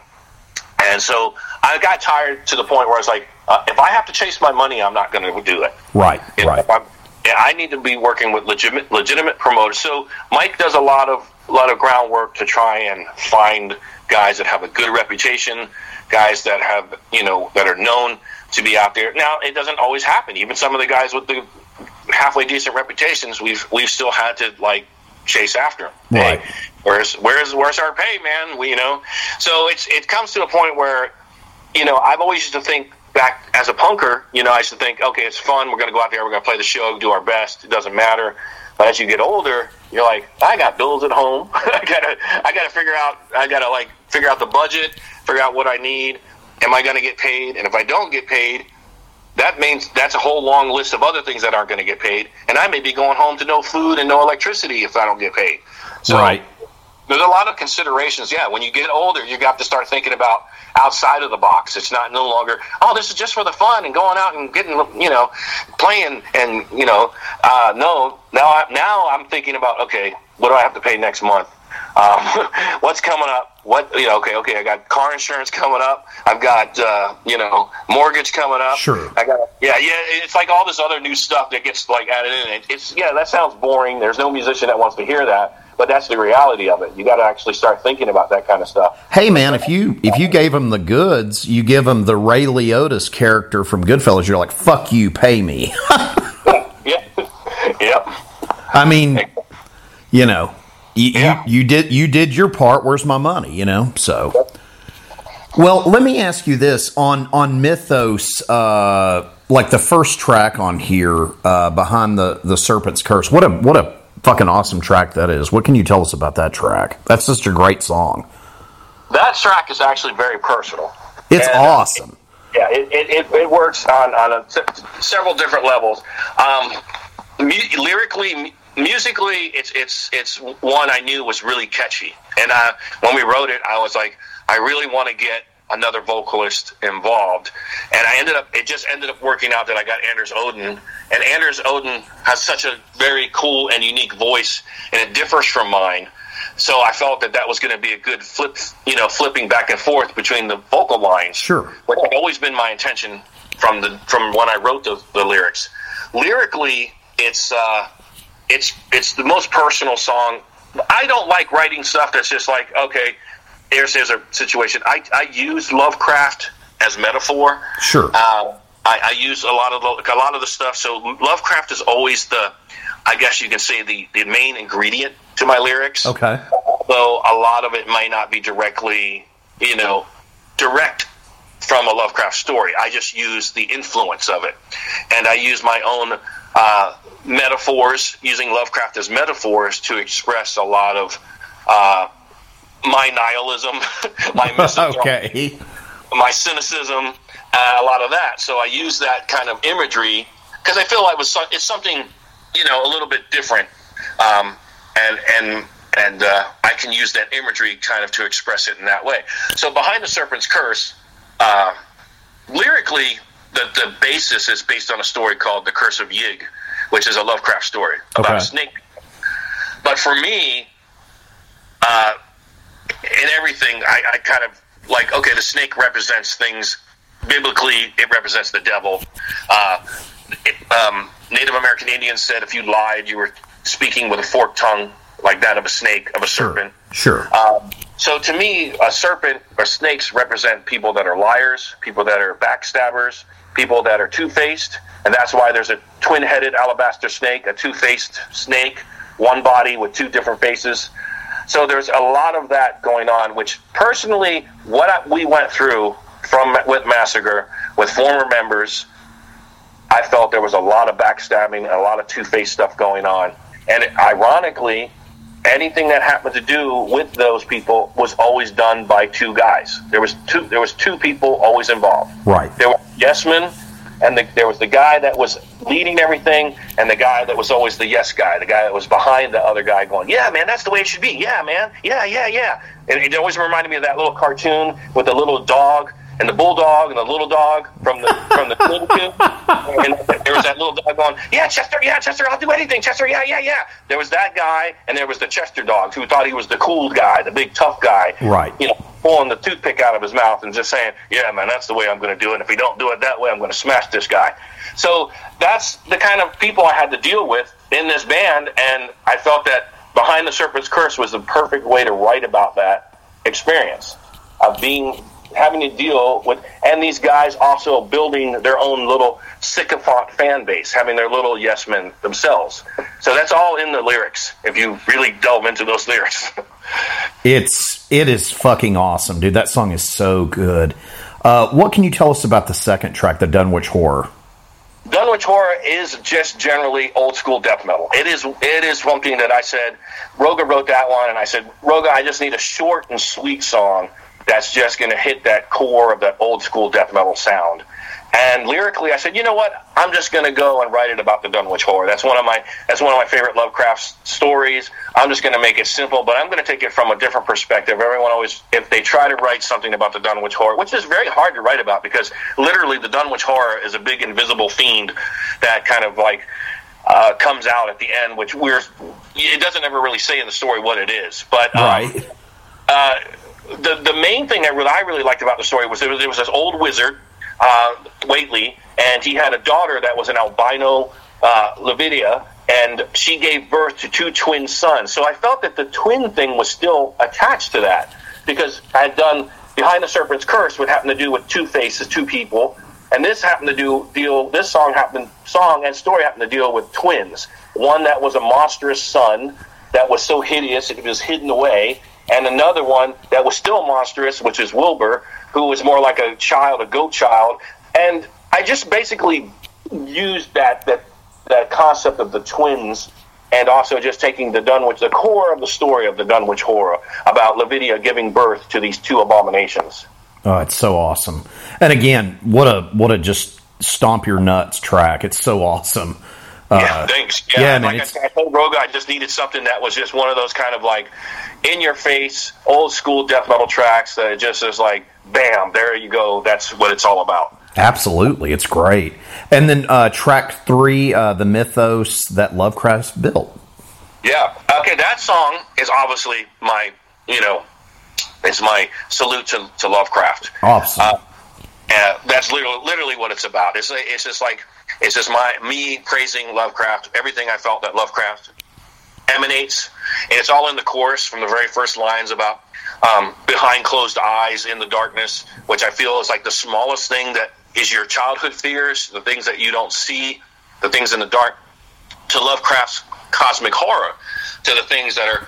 And so I got tired to the point where I was like, if I have to chase my money, I'm not going to do it. Right. I need to be working with legitimate promoters. So Mike does a lot of groundwork to try and find guys that have a good reputation, guys that have that are known to be out there. Now it doesn't always happen. Even some of the guys with the halfway decent reputations, we've still had to chase after them. Right. Hey, where's our pay, man? So it comes to a point where I've always used to think. Back as a punker, I used to think, okay, it's fun. We're going to go out there. We're going to play the show, do our best. It doesn't matter. But as you get older, you're like, I got bills at home. I gotta figure out. I gotta figure out the budget, figure out what I need. Am I going to get paid? And if I don't get paid, that means that's a whole long list of other things that aren't going to get paid. And I may be going home to no food and no electricity if I don't get paid. So right. There's a lot of considerations. Yeah, when you get older, you got to start thinking about outside of the box. It's not no longer, oh, this is just for the fun and going out and getting, playing and, no. Now I'm thinking about, okay, what do I have to pay next month? What's coming up? Okay, I got car insurance coming up. I've got, mortgage coming up. Sure. It's like all this other new stuff that gets added in. It's that sounds boring. There's no musician that wants to hear that. But that's the reality of it. You got to actually start thinking about that kind of stuff. Hey, man, if you gave them the goods, you give them the Ray Liotta's character from Goodfellas. You're like, fuck you, pay me. Yeah. Yep. I mean, you did your part. Where's my money? So. Well, let me ask you this on Mythos. The first track on here, Behind the Serpent's Curse. What a fucking awesome track that is. What can you tell us about that track? That's just a great song. That track is actually very personal. It's awesome. It works on several different levels. Lyrically, musically, it's one I knew was really catchy. And when we wrote it, I was like, I really want to get another vocalist involved, and it just ended up working out that I got Anders Odin, and Anders Odin has such a very cool and unique voice, and it differs from mine So I felt that was going to be a good flip, flipping back and forth between the vocal lines. Sure. Which had always been my intention from when I wrote the lyrics. Lyrically, it's the most personal song. I don't like writing stuff that's just like, okay, here's a situation. I use Lovecraft as metaphor. Sure. I use a lot of the stuff. So Lovecraft is always the, I guess you can say, the main ingredient to my lyrics. Okay. Though a lot of it might not be directly, direct from a Lovecraft story. I just use the influence of it. And I use my own metaphors, using Lovecraft as metaphors to express a lot of my nihilism, my misanthropy, okay, my cynicism, a lot of that. So I use that kind of imagery because I feel like it's something, a little bit different. And I can use that imagery kind of to express it in that way. So Behind the Serpent's Curse, lyrically, the basis is based on a story called The Curse of Yig, which is a Lovecraft story about a snake. But for me, in everything, I kind of like, okay, the snake represents things. Biblically, it represents the devil. Native American Indians said if you lied, you were speaking with a forked tongue, like that of a snake, of a serpent. Sure. So to me, a serpent or snakes represent people that are liars, people that are backstabbers, people that are two-faced, and that's why there's a twin-headed alabaster snake, a two-faced snake, one body with two different faces. So there's a lot of that going on, which personally, we went through with Massacre, with former members, I felt there was a lot of backstabbing, a lot of two-faced stuff going on. And ironically, anything that happened to do with those people was always done by two guys. There was two people always involved. Right. There were yes men, and there was the guy that was leading everything, and the guy that was always the yes guy, the guy that was behind the other guy going, yeah, man, that's the way it should be. Yeah, man. Yeah, yeah, yeah. And it always reminded me of that little cartoon with the little dog and the bulldog and the little dog from the little kid. And there was that little dog going, yeah, Chester, I'll do anything, Chester, yeah, yeah, yeah. There was that guy, and there was the Chester dog who thought he was the cool guy, the big tough guy. Right. Pulling the toothpick out of his mouth and just saying, yeah, man, that's the way I'm going to do it. If you don't do it that way, I'm going to smash this guy. So that's the kind of people I had to deal with in this band, and I felt that Behind the Serpent's Curse was the perfect way to write about that experience of having to deal with, and these guys also building their own little sycophant fan base, having their little yes men themselves. So that's all in the lyrics, if you really delve into those lyrics. It is fucking awesome, dude. That song is so good. What can you tell us about the second track, the Dunwich Horror? Dunwich Horror is just generally old school death metal. It is something that I said, Roga wrote that one, and I said, Roga, I just need a short and sweet song that's just going to hit that core of that old school death metal sound. And lyrically, I said, you know what? I'm just going to go and write it about the Dunwich Horror. That's one of my favorite Lovecraft stories. I'm just going to make it simple, but I'm going to take it from a different perspective. Everyone always, if they try to write something about the Dunwich Horror, which is very hard to write about because literally the Dunwich Horror is a big invisible fiend that kind of like comes out at the end, which it doesn't ever really say in the story what it is. But right. The main thing that I really liked about the story was there was this old wizard, Whately, and he had a daughter that was an albino Lavinia, and she gave birth to two twin sons. So I felt that the twin thing was still attached to that, because I had done Behind the Serpent's Curse, what happened to do with two faces, two people, and this happened to song and story happened to deal with twins. One that was a monstrous son that was so hideous it was hidden away, and another one that was still monstrous, which is Wilbur, who was more like a goat child. And I just basically used that concept of the twins, and also just taking the core of the story of the Dunwich Horror, about Lavinia giving birth to these two abominations. Oh, it's so awesome. And again, what a just stomp your nuts track. It's so awesome. Yeah, thanks. Yeah, man, I told Roga I just needed something that was just one of those kind of like in-your-face, old-school death metal tracks that it just is like, bam, there you go. That's what it's all about. Absolutely. It's great. And then track 3, the Mythos that Lovecraft built. Yeah. Okay, that song is obviously my, you know, it's my salute to Lovecraft. Awesome. That's literally what it's about. It's just like, it's just me praising Lovecraft, everything I felt that Lovecraft emanates, and it's all in the chorus from the very first lines about behind closed eyes in the darkness, which I feel is like the smallest thing that is your childhood fears, the things that you don't see, the things in the dark, to Lovecraft's cosmic horror, to the things that are,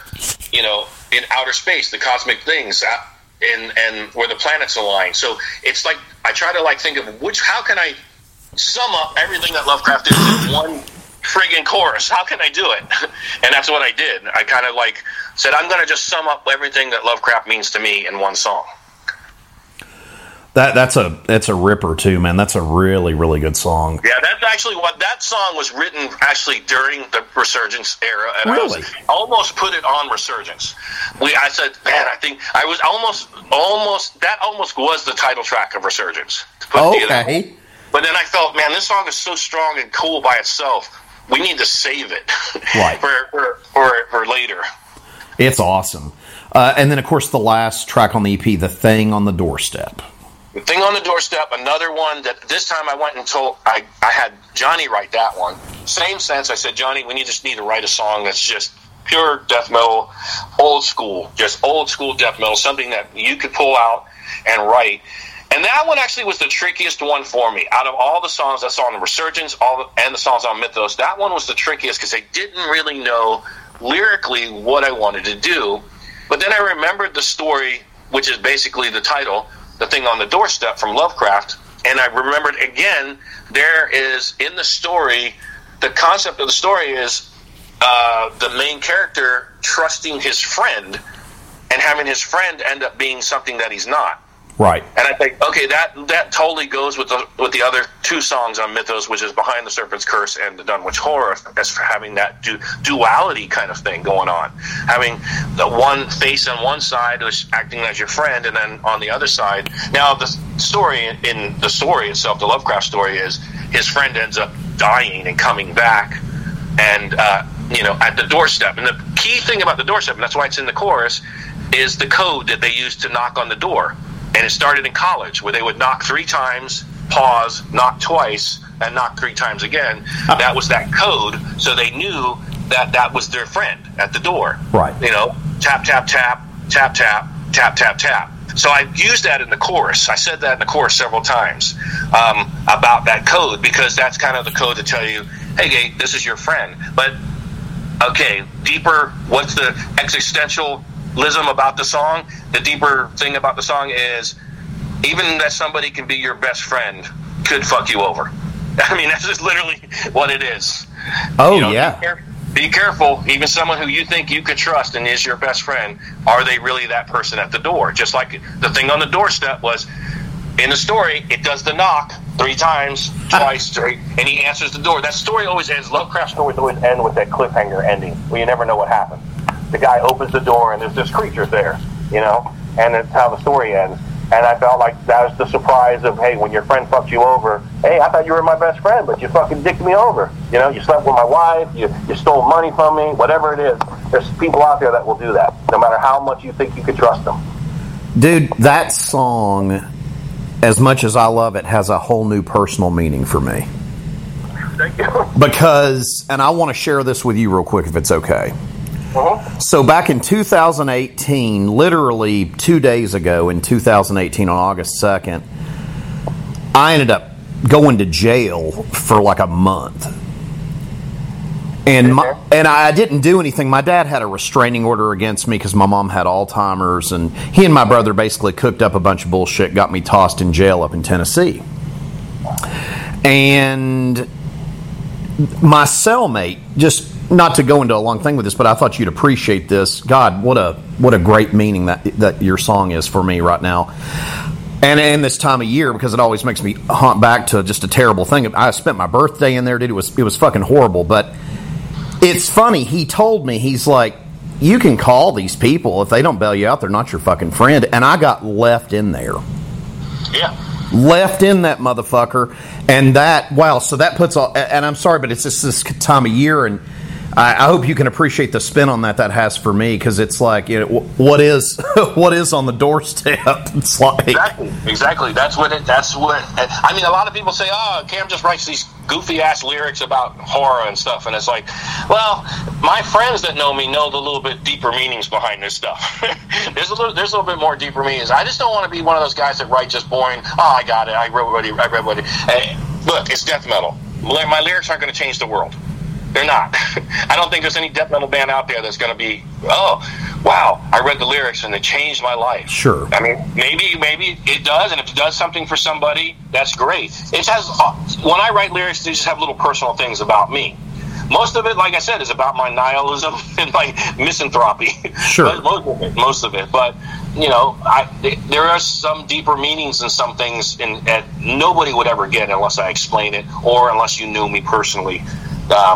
you know, in outer space, the cosmic things, and where the planets align. So it's like I try to like think of how can I sum up everything that Lovecraft is in one friggin' chorus? How can I do it? And that's what I did. I kind of like said, I'm going to just sum up everything that Lovecraft means to me in one song. That's a ripper too, man. That's a really, really good song. Yeah, that's actually what that song was written actually during the Resurgence era. And really? I almost put it on Resurgence. I said, man, I think I was almost was the title track of Resurgence. Okay. But then I felt, man, this song is so strong and cool by itself. We need to save it right. for later. It's awesome. And then, of course, the last track on the EP, The Thing on the Doorstep. The Thing on the Doorstep, another one that this time I went and told, I had Johnny write that one. Same sense, I said, Johnny, we need to write a song that's just pure death metal, old school, just old school death metal, something that you could pull out and write. And that one actually was the trickiest one for me. Out of all the songs I saw on the Resurgence and the songs on Mythos, that one was the trickiest because I didn't really know lyrically what I wanted to do. But then I remembered the story, which is basically the title, The Thing on the Doorstep from Lovecraft, and I remembered again, there is, in the story, the concept of the story is the main character trusting his friend and having his friend end up being something that he's not. Right. And I think, okay, that totally goes with the other two songs on Mythos, which is Behind the Serpent's Curse and The Dunwich Horror, as for having that duality kind of thing going on. Having the one face on one side which acting as your friend, and then on the other side. Now, the story in the story itself, the Lovecraft story, is his friend ends up dying and coming back, and at the doorstep. And the key thing about the doorstep, and that's why it's in the chorus, is the code that they use to knock on the door. And it started in college, where they would knock three times, pause, knock twice, and knock three times again. That was that code, so they knew that was their friend at the door. Right. You know, tap, tap, tap, tap, tap, tap, tap, tap. So I used that in the chorus. I said that in the chorus several times about that code, because that's kind of the code to tell you, hey, this is your friend. But, okay, deeper, what's the existential about the song? The deeper thing about the song is, even that somebody can be your best friend could fuck you over. I mean, that's just literally what it is. Oh, you know, yeah. Be careful. Even someone who you think you could trust and is your best friend, are they really that person at the door? Just like the thing on the doorstep was, in the story, it does the knock three times, twice, straight, and he answers the door. That story always ends, Lovecraft's stories always end with that cliffhanger ending, where you never know what happened. The guy opens the door and there's this creature there, you know, and that's how the story ends. And I felt like that was the surprise of, hey, when your friend fucked you over, hey, I thought you were my best friend, but you fucking dicked me over. You know, you slept with my wife, you stole money from me, whatever it is. There's people out there that will do that, no matter how much you think you could trust them. Dude, that song, as much as I love it, has a whole new personal meaning for me. Thank you. Because, and I want to share this with you real quick if it's okay. Uh-huh. So back in 2018, literally 2 days ago in 2018 on August 2nd, I ended up going to jail for like a month. And I didn't do anything. My dad had a restraining order against me because my mom had Alzheimer's, and he and my brother basically cooked up a bunch of bullshit, got me tossed in jail up in Tennessee. And my cellmate just... Not to go into a long thing with this, but I thought you'd appreciate this. God, what a great meaning that your song is for me right now. And this time of year, because it always makes me haunt back to just a terrible thing. I spent my birthday in there, dude. It was fucking horrible. But it's funny, he told me, he's like, you can call these people. If they don't bail you out, they're not your fucking friend. And I got left in there. Yeah. Left in that motherfucker. And that, wow, so that puts all, and I'm sorry, but it's just this time of year, and I hope you can appreciate the spin on that has for me, because it's like, you know, what is on the doorstep? It's like exactly. That's what. I mean, a lot of people say, "Oh, Cam just writes these goofy ass lyrics about horror and stuff," and it's like, well, my friends that know me know the little bit deeper meanings behind this stuff. there's a little bit more deeper meanings. I just don't want to be one of those guys that write just boring. Oh, I got it. I read what it. Hey, look, it's death metal. My lyrics aren't going to change the world. They're not. I don't think there's any death metal band out there that's going to be, oh, wow, I read the lyrics and they changed my life. Sure. I mean, maybe it does, and if it does something for somebody, that's great. It has. When I write lyrics, they just have little personal things about me. Most of it, like I said, is about my nihilism and my misanthropy. Sure. Most of it. But, you know, there are some deeper meanings in some things that nobody would ever get unless I explain it or unless you knew me personally.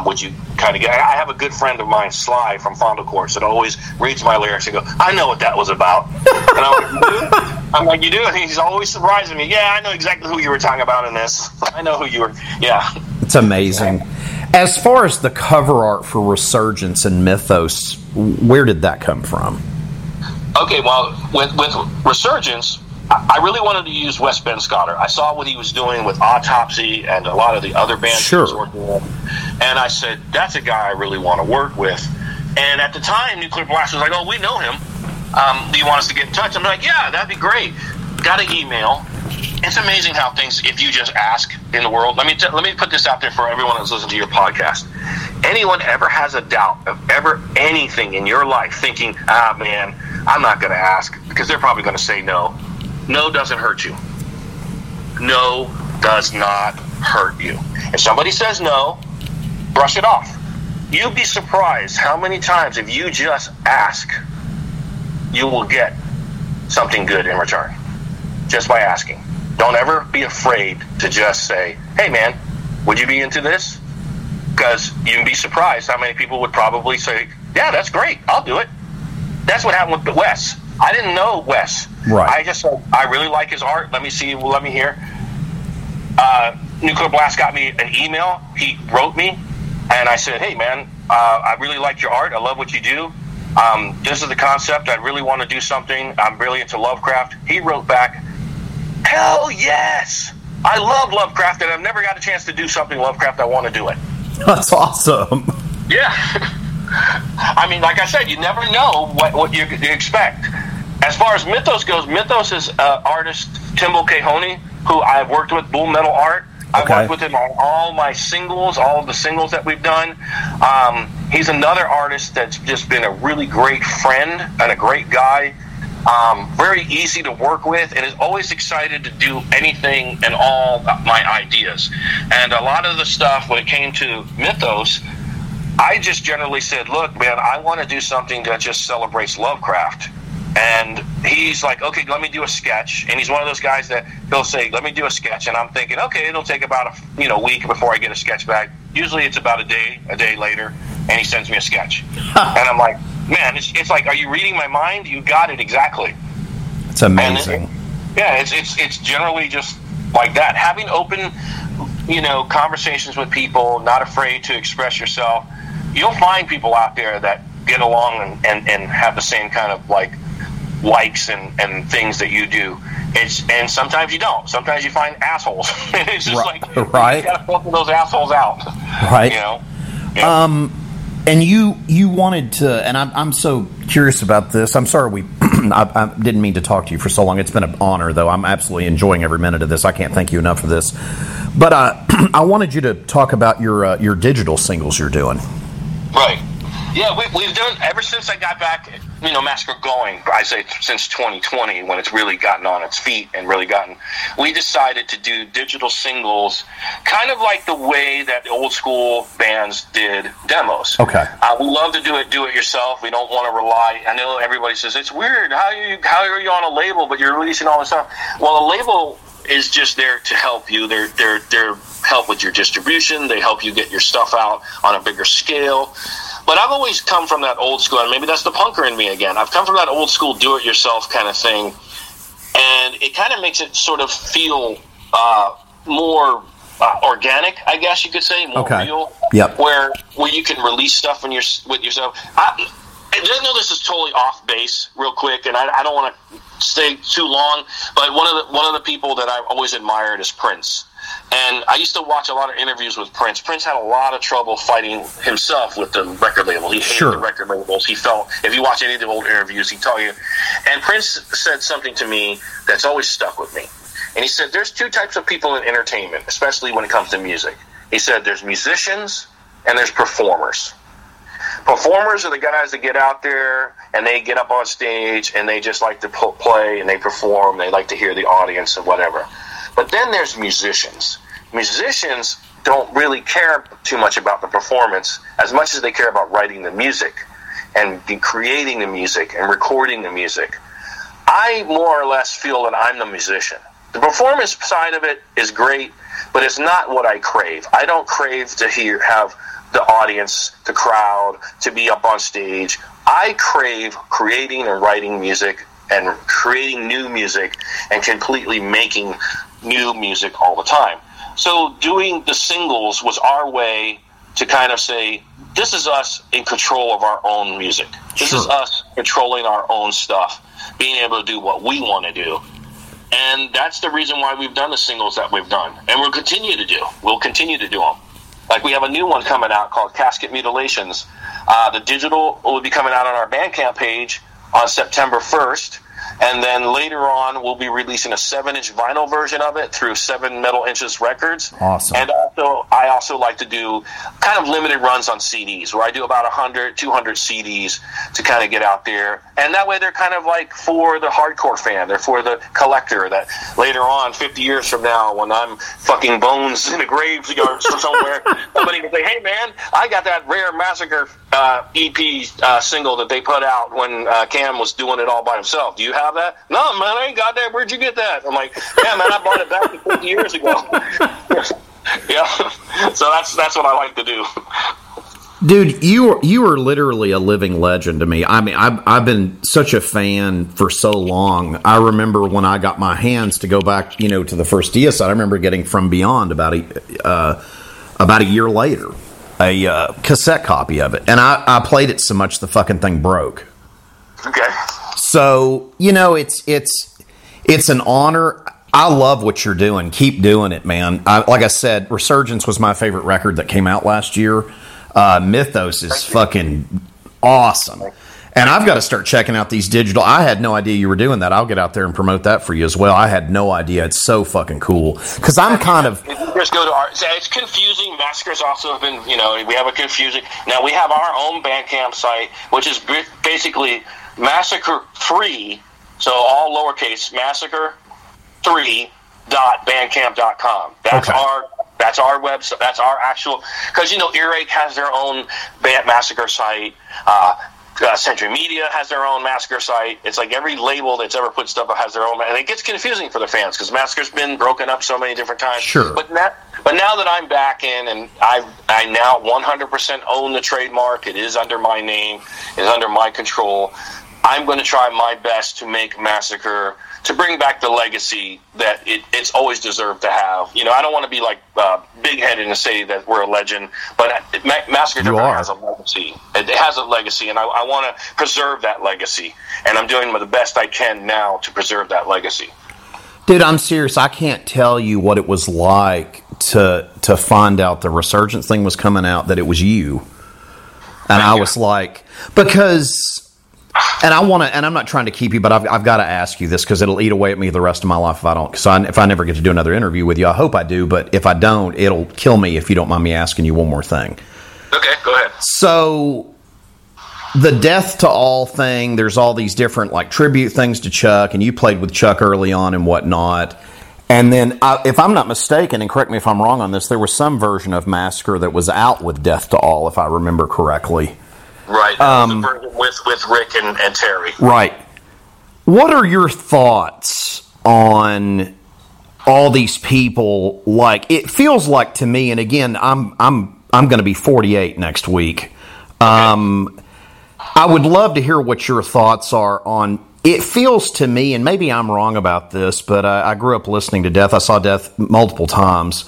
Would you kind of get? I have a good friend of mine, Sly from Fondle Corpse, that always reads my lyrics and goes, "I know what that was about." And I'm like, "You do?" And he's always surprising me. Yeah, I know exactly who you were talking about in this. I know who you were. Yeah, it's amazing. As far as the cover art for Resurgence and Mythos, where did that come from? Okay, well, with Resurgence, I really wanted to use Wes Ben Scotter. I saw what he was doing with Autopsy and a lot of the other bands sure. he was working with. And I said, that's a guy I really want to work with. And at the time, Nuclear Blast was like, oh, we know him. Do you want us to get in touch? I'm like, yeah, that'd be great. Got an email. It's amazing how things, if you just ask in the world. Let me put this out there for everyone that's listening to your podcast. Anyone ever has a doubt of ever anything in your life thinking, ah, man, I'm not going to ask because they're probably going to say no. No doesn't hurt you. No does not hurt you. If somebody says no, brush it off. You'd be surprised how many times if you just ask, you will get something good in return just by asking. Don't ever be afraid to just say, hey, man, would you be into this? Because you'd be surprised how many people would probably say, yeah, that's great. I'll do it. That's what happened with Wes. I didn't know Wes. Right. I just said, I really like his art. Let me see. Let me hear. Nuclear Blast got me an email. He wrote me, and I said, hey, man, I really like your art. I love what you do. This is the concept. I really want to do something. I'm really into Lovecraft. He wrote back, hell yes. I love Lovecraft, and I've never got a chance to do something Lovecraft. I want to do it. That's awesome. Yeah. I mean, like I said, you never know what you expect. As far as Mythos goes, Mythos is artist Timbo Cajoni, who I've worked with, Bull Metal Art. I've worked with him on all my singles, all of the singles that we've done. He's another artist that's just been a really great friend and a great guy. Very easy to work with, and is always excited to do anything and all my ideas. And a lot of the stuff, when it came to Mythos, I just generally said, look, man, I want to do something that just celebrates Lovecraft. And he's like, okay, let me do a sketch. And he's one of those guys that he'll say, let me do a sketch. And I'm thinking, okay, it'll take about a week before I get a sketch back. Usually it's about a day later, and he sends me a sketch. And I'm like, man, it's like, are you reading my mind? You got it exactly. It's amazing. It's generally just like that. Having open, conversations with people, not afraid to express yourself. You'll find people out there that get along and have the same kind of like likes and things that you do. And sometimes you don't. Sometimes you find assholes. It's just right. You gotta filter those assholes out. Right. Yeah. And you wanted to, and I'm so curious about this. I'm sorry I didn't mean to talk to you for so long. It's been an honor, though. I'm absolutely enjoying every minute of this. I can't thank you enough for this. But I wanted you to talk about your digital singles you're doing. Right. Yeah, we've done ever since I got back, Massacre going, I say since 2020 when it's really gotten on its feet and really gotten, we decided to do digital singles kind of like the way that the old school bands did demos. Okay. I would love to do it yourself. We don't want to rely, I know everybody says, it's weird, how are you on a label but you're releasing all this stuff? Well, a label is just there to help you. They're help with your distribution. They help you get your stuff out on a bigger scale. But I've always come from that old school, and maybe that's the punker in me again. I've come from that old school do-it-yourself kind of thing, and it kind of makes it sort of feel more organic, I guess you could say, more real. Yep. Where you can release stuff in your, with yourself. I just know this is totally off base, real quick, and I don't want to stay too long. But one of the people that I've always admired is Prince. And I used to watch a lot of interviews with Prince. Prince had a lot of trouble fighting himself with the record label. He hated the record labels. He felt, if you watch any of the old interviews, he'd tell you. And Prince said something to me that's always stuck with me. And he said, there's two types of people in entertainment, especially when it comes to music. He said, there's musicians and there's performers. Performers are the guys that get out there and they get up on stage and they just like to play and they perform. They like to hear the audience and whatever. But then there's musicians. Musicians don't really care too much about the performance as much as they care about writing the music and creating the music and recording the music. I more or less feel that I'm the musician. The performance side of it is great, but it's not what I crave. I don't crave to have the audience, the crowd, to be up on stage. I crave creating and writing music and creating new music and completely making new music all the time. So doing the singles was our way to kind of say, this is us in control of our own music. This is us controlling our own stuff, being able to do what we want to do. And that's the reason why we've done the singles that we've done. And we'll continue to do. We'll continue to do them. Like, we have a new one coming out called Casket Mutilations. The digital will be coming out on our Bandcamp page on September 1st. And then later on, we'll be releasing a 7-inch vinyl version of it through 7 Metal Inches Records. Awesome. And also, I also like to do kind of limited runs on CDs, where I do about 100, 200 CDs to kind of get out there. And that way, they're kind of like for the hardcore fan. They're for the collector that later on, 50 years from now, when I'm fucking bones in a graveyard somewhere, somebody can say, hey, man, I got that rare Massacre EP single that they put out when Cam was doing it all by himself. Do you have that? No, man, I ain't got that. Where'd you get that? I'm like, yeah, man, I bought it back 50 years ago. Yeah, so that's what I like to do. Dude, you are literally a living legend to me. I mean, I've been such a fan for so long. I remember when I got my hands to go back, you know, to the first Deicide. I remember getting From Beyond about a year later, a cassette copy of it, and I played it so much the fucking thing broke. Okay. So, you know, it's an honor. I love what you're doing. Keep doing it, man. Like I said, Resurgence was my favorite record that came out last year. Mythos is fucking awesome. And I've got to start checking out these digital. I had no idea you were doing that. I'll get out there and promote that for you as well. I had no idea. It's so fucking cool. Because I'm kind of... Just go to our... It's confusing. Massacre's also have been... You know, we have a confusing... Now, we have our own Bandcamp site, which is basically... Massacre3, so all lowercase, massacre3.bandcamp.com. That's our website. That's our actual, because you know Earache has their own Massacre site. Century Media has their own Massacre site. It's like every label that's ever put stuff up has their own, and it gets confusing for the fans because Massacre's been broken up so many different times. Sure. But now that I'm back in and I now 100% own the trademark, it is under my name, it is under my control. I'm going to try my best to make Massacre, to bring back the legacy that it's always deserved to have. You know, I don't want to be like big-headed and say that we're a legend, but Massacre has a legacy. It has a legacy, and I want to preserve that legacy. And I'm doing the best I can now to preserve that legacy. Dude, I'm serious. I can't tell you what it was like to find out the Resurgence thing was coming out, that it was you. And I was like, because... And I want to, and I'm not trying to keep you, but I've got to ask you this because it'll eat away at me the rest of my life if I don't. Because if I never get to do another interview with you, I hope I do. But if I don't, it'll kill me if you don't mind me asking you one more thing. Okay, go ahead. So, the Death to All thing. There's all these different like tribute things to Chuck, and you played with Chuck early on and whatnot. And then, if I'm not mistaken, and correct me if I'm wrong on this, there was some version of Massacre that was out with Death to All, if I remember correctly. Right, with Rick and Terry. Right. What are your thoughts on all these people? Like, it feels like to me, and again, I'm going to be 48 next week. Okay. I would love to hear what your thoughts are on. It feels to me, and maybe I'm wrong about this, but I grew up listening to Death. I saw Death multiple times.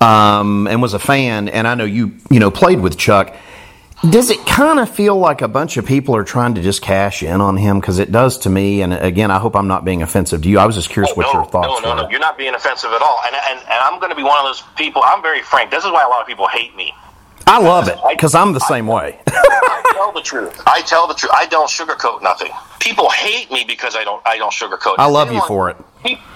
and was a fan, and I know you know, played with Chuck. Does it kind of feel like a bunch of people are trying to just cash in on him? Because it does to me. And again, I hope I'm not being offensive to you. I was just curious what your thoughts were. No, you're not being offensive at all. And I'm going to be one of those people. I'm very frank. This is why a lot of people hate me. I love it, because I'm the same way. I tell the truth. I don't sugarcoat nothing. People hate me because I don't sugarcoat. I love you for it.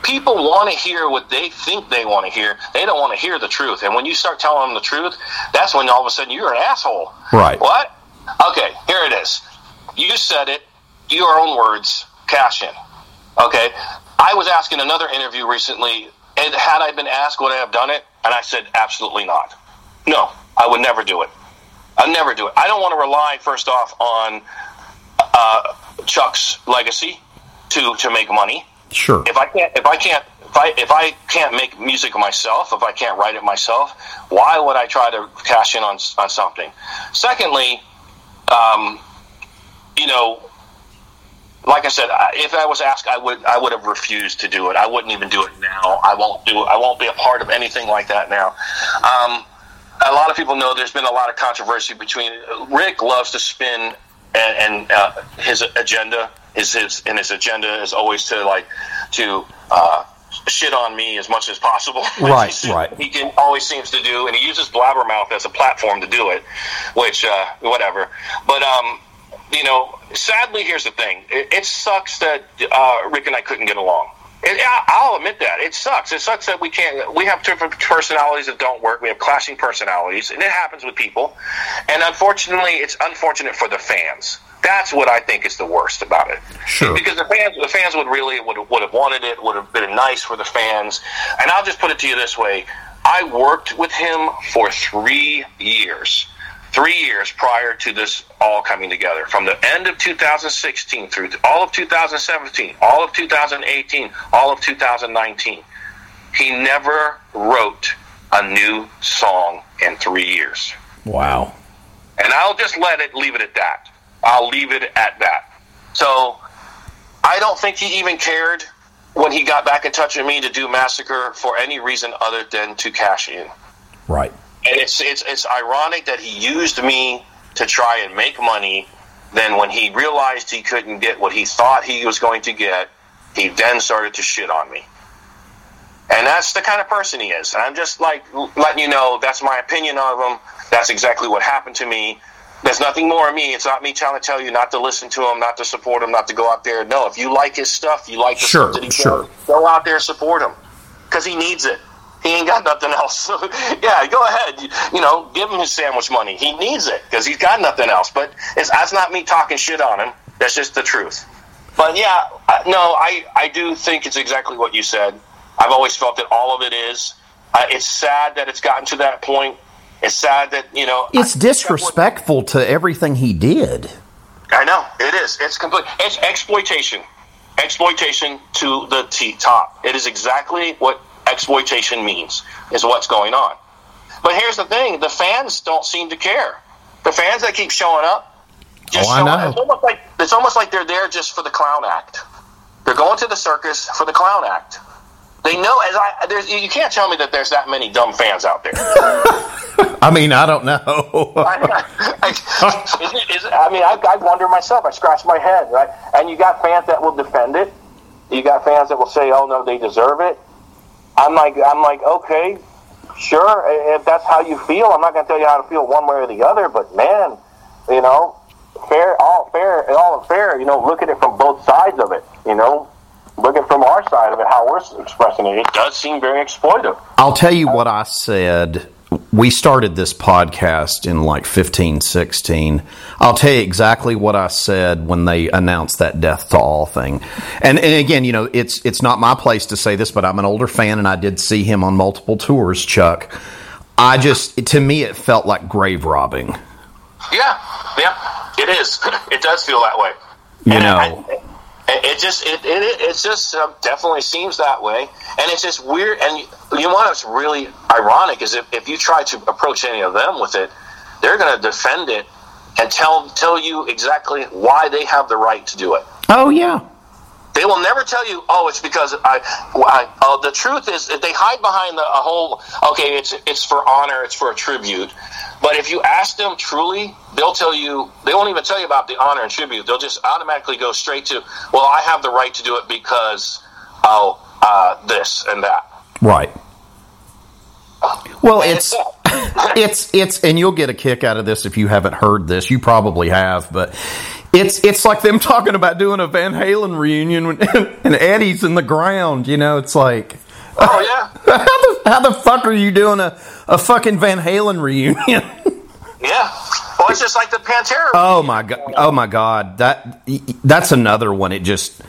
People want to hear what they think they want to hear. They don't want to hear the truth. And when you start telling them the truth, that's when all of a sudden you're an asshole. Right. What? Okay, here it is. You said it. Your own words. Cash in. Okay. I was asked in another interview recently, and had I been asked would I have done it? And I said, absolutely not. No. I would never do it. I'd never do it. I don't want to rely, first off, on Chuck's legacy to make money. Sure. If I can't make music myself, if I can't write it myself, why would I try to cash in on something? Secondly, you know, like I said, if I was asked, I would have refused to do it. I wouldn't even do it now. I won't be a part of anything like that now. A lot of people know there's been a lot of controversy between Rick loves to spin and his agenda his agenda is always to shit on me as much as possible. Right. He always seems to do, and he uses blabbermouth as a platform to do it, which whatever. But you know, sadly, here's the thing: it sucks that Rick and I couldn't get along. I'll admit that it sucks. It sucks that we can't. We have different personalities that don't work. We have clashing personalities, and it happens with people. And unfortunately, it's unfortunate for the fans. That's what I think is the worst about it. Sure. Because the fans would have wanted it. Would have been nice for the fans. And I'll just put it to you this way: I worked with him for 3 years. 3 years prior to this all coming together, from the end of 2016 through all of 2017, all of 2018, all of 2019. He never wrote a new song in 3 years. Wow. And I'll just leave it at that. I'll leave it at that. So I don't think he even cared when he got back in touch with me to do Massacre for any reason other than to cash in. Right. And it's ironic that he used me to try and make money. Then when he realized he couldn't get what he thought he was going to get, he then started to shit on me. And that's the kind of person he is. And I'm just like letting you know that's my opinion of him. That's exactly what happened to me. There's nothing more of me. It's not me trying to tell you not to listen to him, not to support him, not to go out there. No, if you like his stuff, you like the stuff that he does, go out there and support him because he needs it. He ain't got nothing else. So, yeah, go ahead. You know, give him his sandwich money. He needs it because he's got nothing else. But that's not me talking shit on him. That's just the truth. But, yeah, I do think it's exactly what you said. I've always felt that all of it is. It's sad that it's gotten to that point. It's sad that, you know. It's disrespectful to everything he did. I know. It is. It's complete. It's exploitation. Exploitation to the top. It is exactly what exploitation means, is what's going on. But here's the thing, the fans don't seem to care. The fans that keep showing up, just showing up. It's almost like they're there just for the clown act. They're going to the circus for the clown act. They know, you can't tell me that there's that many dumb fans out there. I mean, I don't know. I wonder myself. I scratch my head, right? And you got fans that will defend it. You got fans that will say, oh, no, they deserve it. I'm like, okay, sure, if that's how you feel. I'm not going to tell you how to feel one way or the other, but man, you know, fair, you know, look at it from both sides of it, you know, look at from our side of it, how we're expressing it. It does seem very exploitive. I'll tell you what I said. We started this podcast in like 15, 16. I'll tell you exactly what I said when they announced that death to all thing. And again, you know, it's not my place to say this, but I'm an older fan and I did see him on multiple tours, Chuck. To me, it felt like grave robbing. Yeah, it is. It does feel that way. It just definitely seems that way, and it's just weird. And you know what's really ironic is if you try to approach any of them with it, they're going to defend it and tell you exactly why they have the right to do it. Oh yeah, They will never tell you, oh, it's because I the truth is they hide behind a whole, okay, it's for honor, it's for a tribute. But if you ask them truly, they'll tell you, they won't even tell you about the honor and tribute. They'll just automatically go straight to, well, I have the right to do it because, oh, this and that. Right. Well, it's and you'll get a kick out of this if you haven't heard this. You probably have, but it's like them talking about doing a Van Halen reunion and Eddie's in the ground. You know, it's like, oh yeah, how the fuck are you doing a fucking Van Halen reunion? Yeah, well, it's just like the Pantera. Oh my god, that's another one. It just,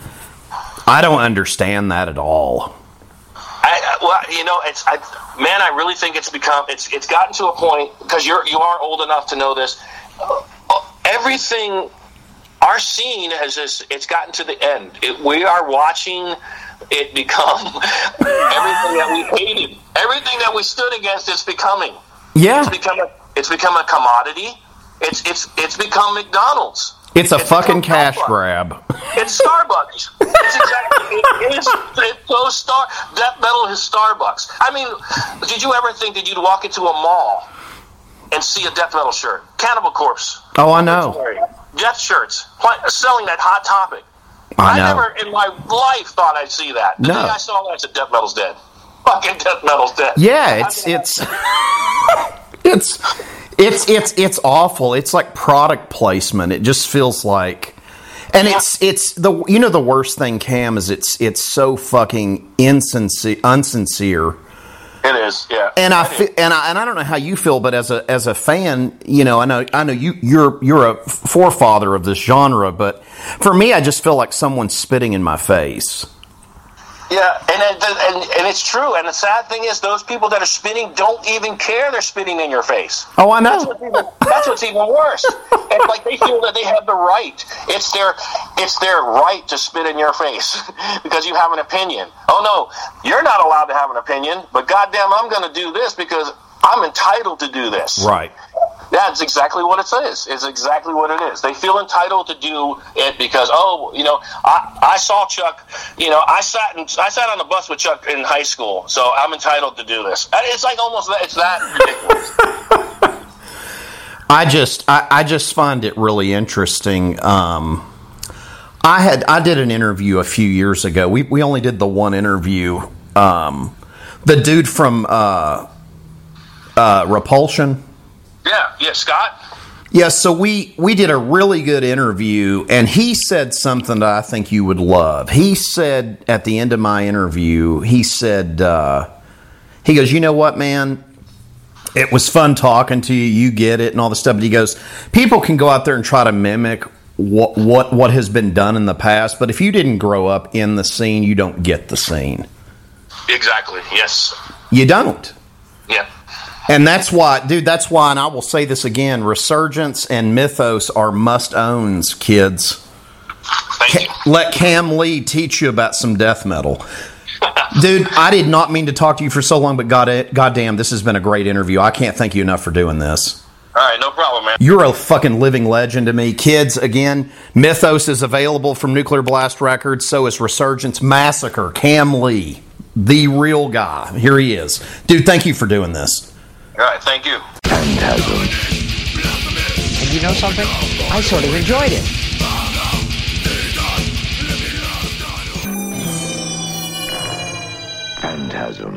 I don't understand that at all. I really think it's gotten to a point, because you are old enough to know this. Everything, our scene it's gotten to the end. We are watching it become everything that we hated, everything that we stood against. It's becoming. Yeah. It's become a commodity. It's become McDonald's. It's fucking cash grab. It's Starbucks. It's exactly. Death Metal is Starbucks. I mean, did you ever think that you'd walk into a mall and see a Death Metal shirt? Cannibal Corpse. Oh, I know. Death shirts. Selling that hot topic. I never in my life thought I'd see that. The day I saw that, I said, Death Metal's dead. Fucking Death Metal's dead. Yeah, It's awful. It's like product placement. It just feels like, and it's the, you know, the worst thing, Cam, is it's so fucking insincere. It is, yeah. And I don't know how you feel, but as a fan, you know, I know you're a forefather of this genre, but for me, I just feel like someone's spitting in my face. Yeah, and it's true. And the sad thing is, those people that are spitting don't even care they're spitting in your face. Oh, I know. That's what's even worse. It's like they feel that they have the right. It's their right to spit in your face because you have an opinion. Oh no, you're not allowed to have an opinion. But goddamn, I'm going to do this because I'm entitled to do this. Right. That's exactly what it is. It's exactly what it is. They feel entitled to do it because, oh, you know, I saw Chuck. You know, I sat on the bus with Chuck in high school, so I'm entitled to do this. It's like almost it's that ridiculous. I just find it really interesting. I did an interview a few years ago. We only did the one interview. The dude from Repulsion. Yeah, Scott? Yeah, so we did a really good interview, and he said something that I think you would love. He said, at the end of my interview, he goes, you know what, man? It was fun talking to you. You get it and all this stuff. But he goes, people can go out there and try to mimic what has been done in the past, but if you didn't grow up in the scene, you don't get the scene. Exactly, yes. You don't. Yeah. And that's why, dude, and I will say this again, Resurgence and Mythos are must-owns, kids. Thank you. Let Cam Lee teach you about some death metal. Dude, I did not mean to talk to you for so long, but goddamn, this has been a great interview. I can't thank you enough for doing this. All right, no problem, man. You're a fucking living legend to me. Kids, again, Mythos is available from Nuclear Blast Records, so is Resurgence. Massacre, Cam Lee, the real guy. Here he is. Dude, thank you for doing this. All right, thank you. And you know something? I sort of enjoyed it. Phantasm.